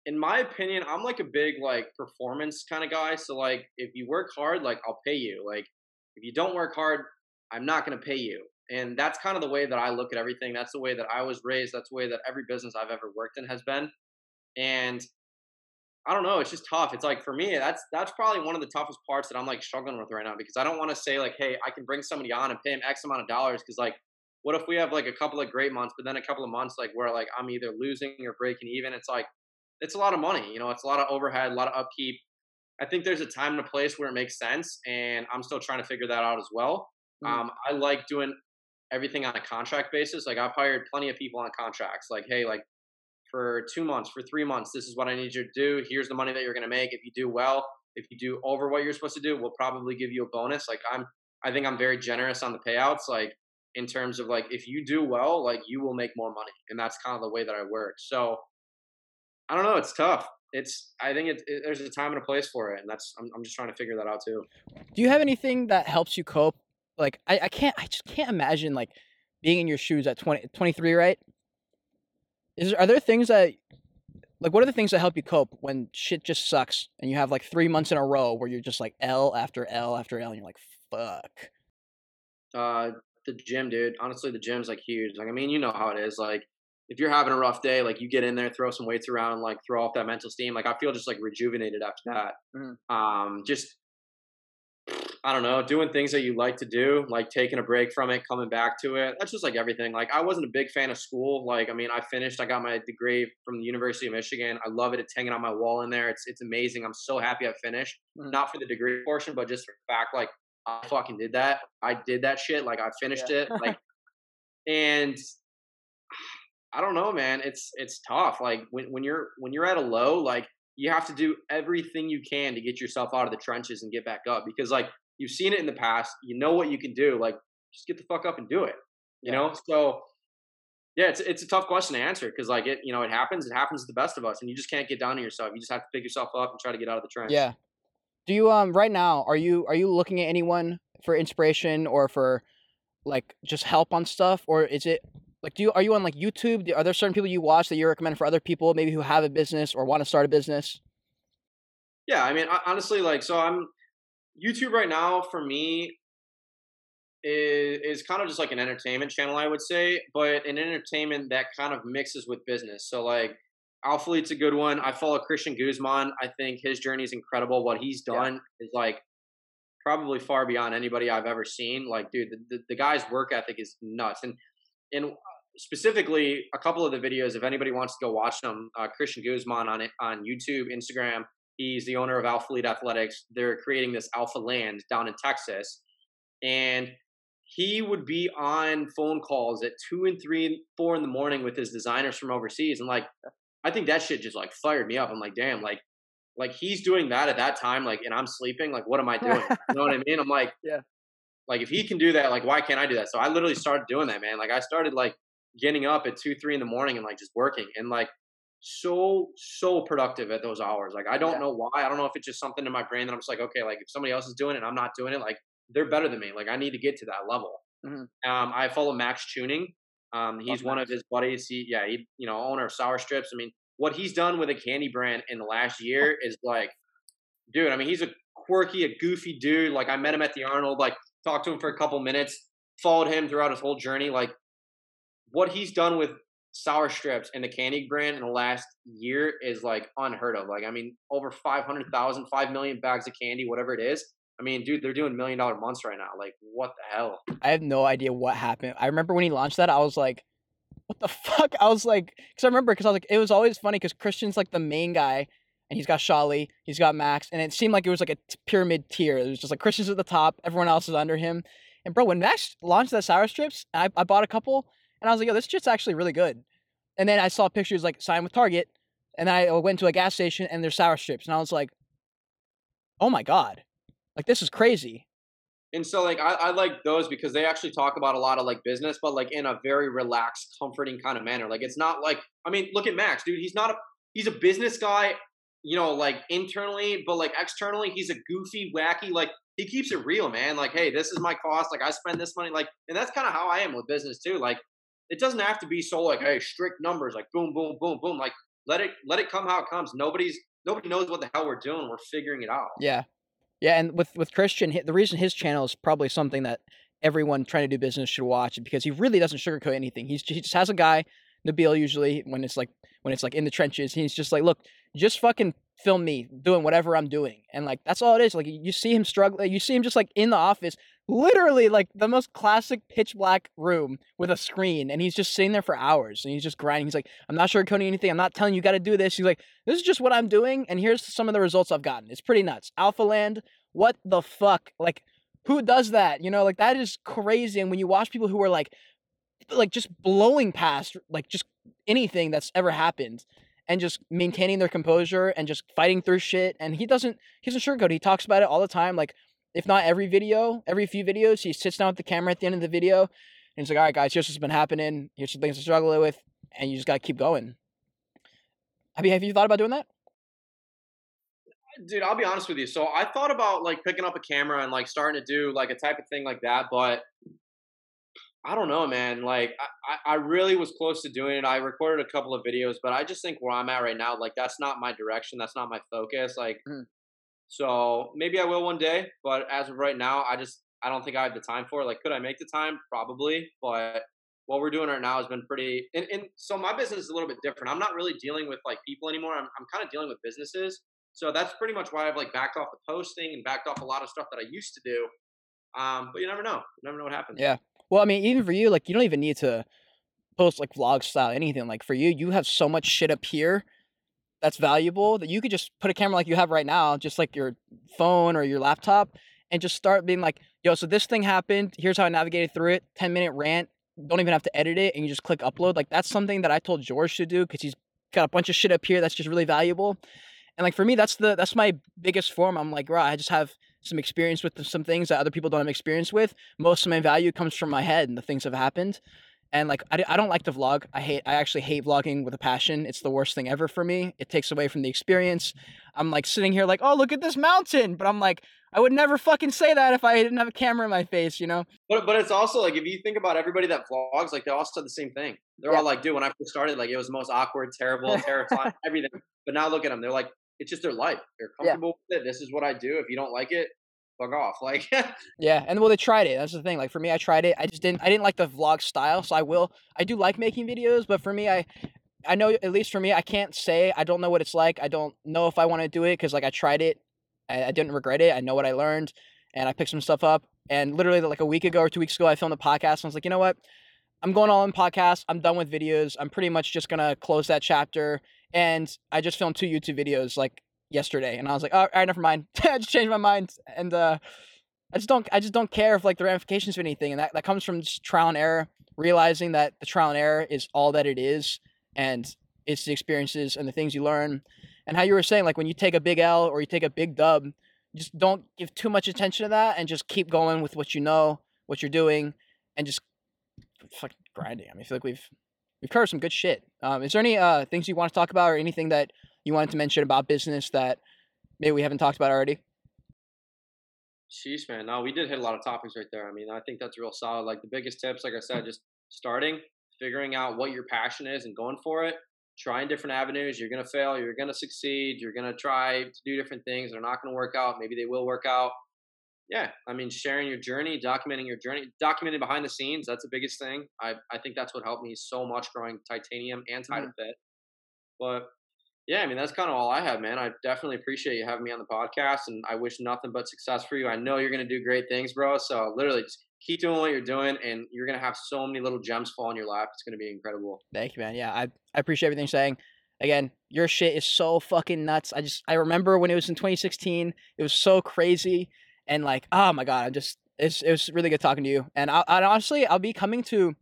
In my opinion, I'm like a big like performance kind of guy. So like, if you work hard, like, I'll pay you. Like, if you don't work hard, I'm not going to pay you. And that's kind of the way that I look at everything. That's the way that I was raised. That's the way that every business I've ever worked in has been. And I don't know, it's just tough. It's like, for me, that's, that's probably one of the toughest parts that I'm like struggling with right now, because I don't want to say like, hey, I can bring somebody on and pay him X amount of dollars. Cause like, what if we have like a couple of great months, but then a couple of months, like where like I'm either losing or breaking even. It's like, it's a lot of money, you know, it's a lot of overhead, a lot of upkeep. I think there's a time and a place where it makes sense, and I'm still trying to figure that out as well. Mm-hmm. Um, I like doing everything on a contract basis. Like, I've hired plenty of people on contracts. Like, hey, like for two months, for three months, this is what I need you to do. Here's the money that you're going to make. If you do well, if you do over what you're supposed to do, we'll probably give you a bonus. Like, I'm, I think I'm very generous on the payouts. Like, in terms of like, if you do well, like, you will make more money. And that's kind of the way that I work. So I don't know. It's tough. It's, I think it, it, there's a time and a place for it. And that's, I'm, I'm just trying to figure that out too. Do you have anything that helps you cope? Like, I, I can't, I just can't imagine like being in your shoes at twenty, twenty-three, right? Is there, are there things that, like, what are the things that help you cope when shit just sucks and you have like three months in a row where you're just like L after L after L and you're like, fuck. Uh, the gym, dude. Honestly, the gym's like huge. Like, I mean, you know how it is. Like, if you're having a rough day, like, you get in there, throw some weights around, like, throw off that mental steam. Like, I feel just like rejuvenated after that. Mm-hmm. Um, just I don't know, doing things that you like to do, like taking a break from it, coming back to it. That's just like everything. Like I wasn't a big fan of school. Like, I mean, I finished, I got my degree from the University of Michigan. I love it. It's hanging on my wall in there. It's, it's amazing. I'm so happy I finished, mm-hmm. not for the degree portion, but just for the fact, like I fucking did that. I did that shit. Like I finished yeah. it. Like, and I don't know, man, it's, it's tough. Like when, when you're, when you're at a low, like you have to do everything you can to get yourself out of the trenches and get back up, because like, you've seen it in the past. You know what you can do. Like, just get the fuck up and do it. You yeah. know? So, yeah, it's it's a tough question to answer because, like, it you know, it happens. It happens to the best of us, and you just can't get down on yourself. You just have to pick yourself up and try to get out of the trench. Yeah. Do you um right now are you are you looking at anyone for inspiration or for like just help on stuff, or is it like do you are you on like YouTube? Are there certain people you watch that you recommend for other people maybe who have a business or want to start a business? Yeah, I mean, I, honestly, like, so I'm. YouTube right now for me is, is kind of just like an entertainment channel, I would say, but an entertainment that kind of mixes with business. So like Alphalete's a good one. I follow Christian Guzman. I think his journey is incredible. What he's done yeah. is like probably far beyond anybody I've ever seen. Like, dude, the, the, the guy's work ethic is nuts. And, and specifically a couple of the videos, if anybody wants to go watch them, uh, Christian Guzman on it, on YouTube, Instagram. He's the owner of Alphalete Athletics. They're creating this Alphaland down in Texas. And he would be on phone calls at two and three and four in the morning with his designers from overseas. And like, I think that shit just like fired me up. I'm like, damn, like, like he's doing that at that time. Like, and I'm sleeping. Like, what am I doing? You know what I mean? I'm like, yeah, like if he can do that, like, why can't I do that? So I literally started doing that, man. Like I started like getting up at two, three in the morning and like just working and like, so, so productive at those hours. Like, I don't yeah. know why. I don't know if it's just something in my brain that I'm just like, okay, like if somebody else is doing it and I'm not doing it, like they're better than me. Like I need to get to that level. Mm-hmm. Um, I follow Maxx Chewning. Um, he's oh, one nice. of his buddies. He, yeah, he, you know, owner of Sour Strips. I mean, what he's done with a candy brand in the last year is like, dude, I mean, he's a quirky, a goofy dude. Like I met him at the Arnold, like talked to him for a couple minutes, followed him throughout his whole journey. Like what he's done with Sour Strips and the candy brand in the last year is like unheard of. Like, I mean, over five hundred thousand, five million bags of candy, whatever it is. I mean, dude, they're doing million dollar months right now. Like, what the hell? I have no idea what happened. I remember when he launched that, I was like, what the fuck? I was like, because I remember, because I was like, it was always funny because Christian's like the main guy and he's got Shali, he's got Max, and it seemed like it was like a pyramid tier. It was just like Christian's at the top, everyone else is under him. And bro, when Max launched that Sour Strips, I, I bought a couple. And I was like, yo, this shit's actually really good. And then I saw pictures like signed with Target. And then I went to a gas station and there's Sour Strips. And I was like, oh my God. Like, this is crazy. And so like, I, I like those because they actually talk about a lot of like business, but like in a very relaxed, comforting kind of manner. Like, it's not like, I mean, look at Max, dude. He's not a, he's a business guy, you know, like internally, but like externally, he's a goofy, wacky, like, he keeps it real, man. Like, hey, this is my cost. Like I spend this money. Like, and that's kind of how I am with business too. Like, it doesn't have to be so like, hey, strict numbers, like boom, boom, boom, boom. Like let it, let it come how it comes. Nobody's, nobody knows what the hell we're doing. We're figuring it out. Yeah. Yeah. And with, with Christian, the reason his channel is probably something that everyone trying to do business should watch because he really doesn't sugarcoat anything. He's, he just has a guy, Nabil, usually when it's like, when it's like in the trenches, he's just like, look, just fucking film me doing whatever I'm doing. And like, that's all it is. Like you see him struggle. You see him just like in the office, literally like the most classic pitch black room with a screen, and he's just sitting there for hours and he's just grinding. He's like, I'm not sugarcoating anything. I'm not telling you, you got to do this. He's like, this is just what I'm doing, and here's some of the results I've gotten. It's pretty nuts. Alphaland, what the fuck? Like, who does that? You know, like that is crazy. And when you watch people who are like, like just blowing past like just anything that's ever happened and just maintaining their composure and just fighting through shit, and he doesn't, he doesn't sugarcoat. He talks about it all the time. Like, if not every video, every few videos, he sits down with the camera at the end of the video and he's like, all right, guys, here's what's been happening. Here's some things to struggle with. And you just got to keep going. Have you, have you thought about doing that? Dude, I'll be honest with you. So I thought about like picking up a camera and like starting to do like a type of thing like that. But I don't know, man. Like I, I really was close to doing it. I recorded a couple of videos, but I just think where I'm at right now, like that's not my direction. That's not my focus. Like, mm-hmm. So maybe I will one day, but as of right now, I just, I don't think I have the time for it. Like, could I make the time? Probably. But what we're doing right now has been pretty, and, and so my business is a little bit different. I'm not really dealing with like people anymore. I'm I'm kind of dealing with businesses. So that's pretty much why I've like backed off the posting and backed off a lot of stuff that I used to do. Um, but you never know. You never know what happens. Yeah. Well, I mean, even for you, like, you don't even need to post like vlog style, anything. Like for you, you have so much shit up here that's valuable that you could just put a camera like you have right now, just like your phone or your laptop, and just start being like, yo, so this thing happened. Here's how I navigated through it. ten minute rant. Don't even have to edit it. And you just click upload. Like that's something that I told George to do because he's got a bunch of shit up here that's just really valuable. And like for me, that's the that's my biggest form. I'm like, right, I just have some experience with some things that other people don't have experience with. Most of my value comes from my head and the things that have happened. And like, I, I don't like to vlog. I hate, I actually hate vlogging with a passion. It's the worst thing ever for me. It takes away from the experience. I'm like sitting here like, oh, look at this mountain. But I'm like, I would never fucking say that if I didn't have a camera in my face, you know? But but it's also like, if you think about everybody that vlogs, like they all said the same thing. They're yeah. all like, dude, when I first started, like it was the most awkward, terrible, terrifying, everything. But now look at them. They're like, it's just their life. They're comfortable yeah. with it. This is what I do. If you don't like it, fuck off. Like, yeah. And well, they tried it. That's the thing. Like for me, I tried it. I just didn't, I didn't like the vlog style. So I will, I do like making videos, but for me, I, I know at least for me, I can't say, I don't know what it's like. I don't know if I want to do it. Cause like I tried it. I, I didn't regret it. I know what I learned and I picked some stuff up, and literally like a week ago or two weeks ago, I filmed a podcast and I was like, you know what? I'm going all in podcasts. I'm done with videos. I'm pretty much just going to close that chapter. And I just filmed two YouTube videos like yesterday, and I was like, oh, all right, never mind. I just changed my mind, and uh, I just don't, I just don't care if like the ramifications of anything, and that, that comes from just trial and error, realizing that the trial and error is all that it is, and it's the experiences and the things you learn, and how you were saying, like when you take a big L or you take a big dub, just don't give too much attention to that, and just keep going with what you know, what you're doing, and just fucking grinding. I mean, I feel like we've. We've covered some good shit. Um, is there any uh, things you want to talk about or anything that you wanted to mention about business that maybe we haven't talked about already? Jeez, man. No, we did hit a lot of topics right there. I mean, I think that's real solid. Like the biggest tips, like I said, just starting, figuring out what your passion is and going for it, trying different avenues. You're going to fail. You're going to succeed. You're going to try to do different things. They're not going to work out. Maybe they will work out. Yeah. I mean, sharing your journey, documenting your journey, documenting behind the scenes. That's the biggest thing. I, I think that's what helped me so much growing Titanium and TitaFit. Mm-hmm. But yeah, I mean, that's kind of all I have, man. I definitely appreciate you having me on the podcast, and I wish nothing but success for you. I know you're going to do great things, bro. So literally just keep doing what you're doing, and you're going to have so many little gems fall in your lap. It's going to be incredible. Thank you, man. Yeah. I, I appreciate everything you're saying. Again, your shit is so fucking nuts. I just, I remember when it was in twenty sixteen, it was so crazy. And like, oh my God, I'm just, it's, it was really good talking to you. And I, I honestly, I'll be coming to,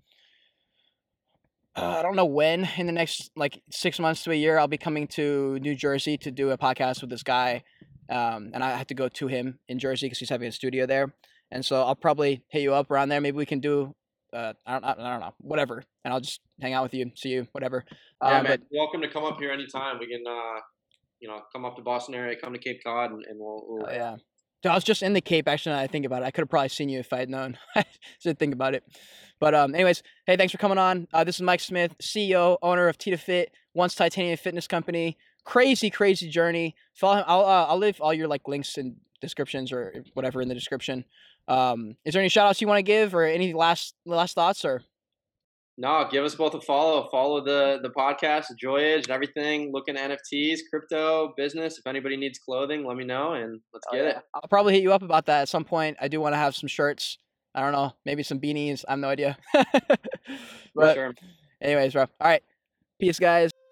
uh, I don't know when, in the next like six months to a year, I'll be coming to New Jersey to do a podcast with this guy. Um, and I have to go to him in Jersey because he's having a studio there. And so I'll probably hit you up around there. Maybe we can do, uh, I don't, I don't know, whatever. And I'll just hang out with you, see you, whatever. Yeah, um, man, but, you're welcome to come up here anytime. We can, uh, you know, come up to Boston area, come to Cape Cod, and, and we'll, we'll oh, yeah. Dude, I was just in the Cape, actually, now I think about it. I could have probably seen you if I had known. I didn't think about it. But um, anyways, hey, thanks for coming on. Uh, this is Mike Smith, C E O, owner of TitaFit, once Titanium Fitness Company. Crazy, crazy journey. Follow him. I'll, uh, I'll leave all your like links and descriptions or whatever in the description. Um, is there any shout outs you want to give or any last last thoughts? Or no, give us both a follow. Follow the, the podcast, Joyage, and everything. Looking at N F Ts, crypto, business. If anybody needs clothing, let me know, and let's get oh, yeah. it. I'll probably hit you up about that at some point. I do want to have some shirts. I don't know. Maybe some beanies. I have no idea. But sure. Anyways, bro. All right. Peace, guys.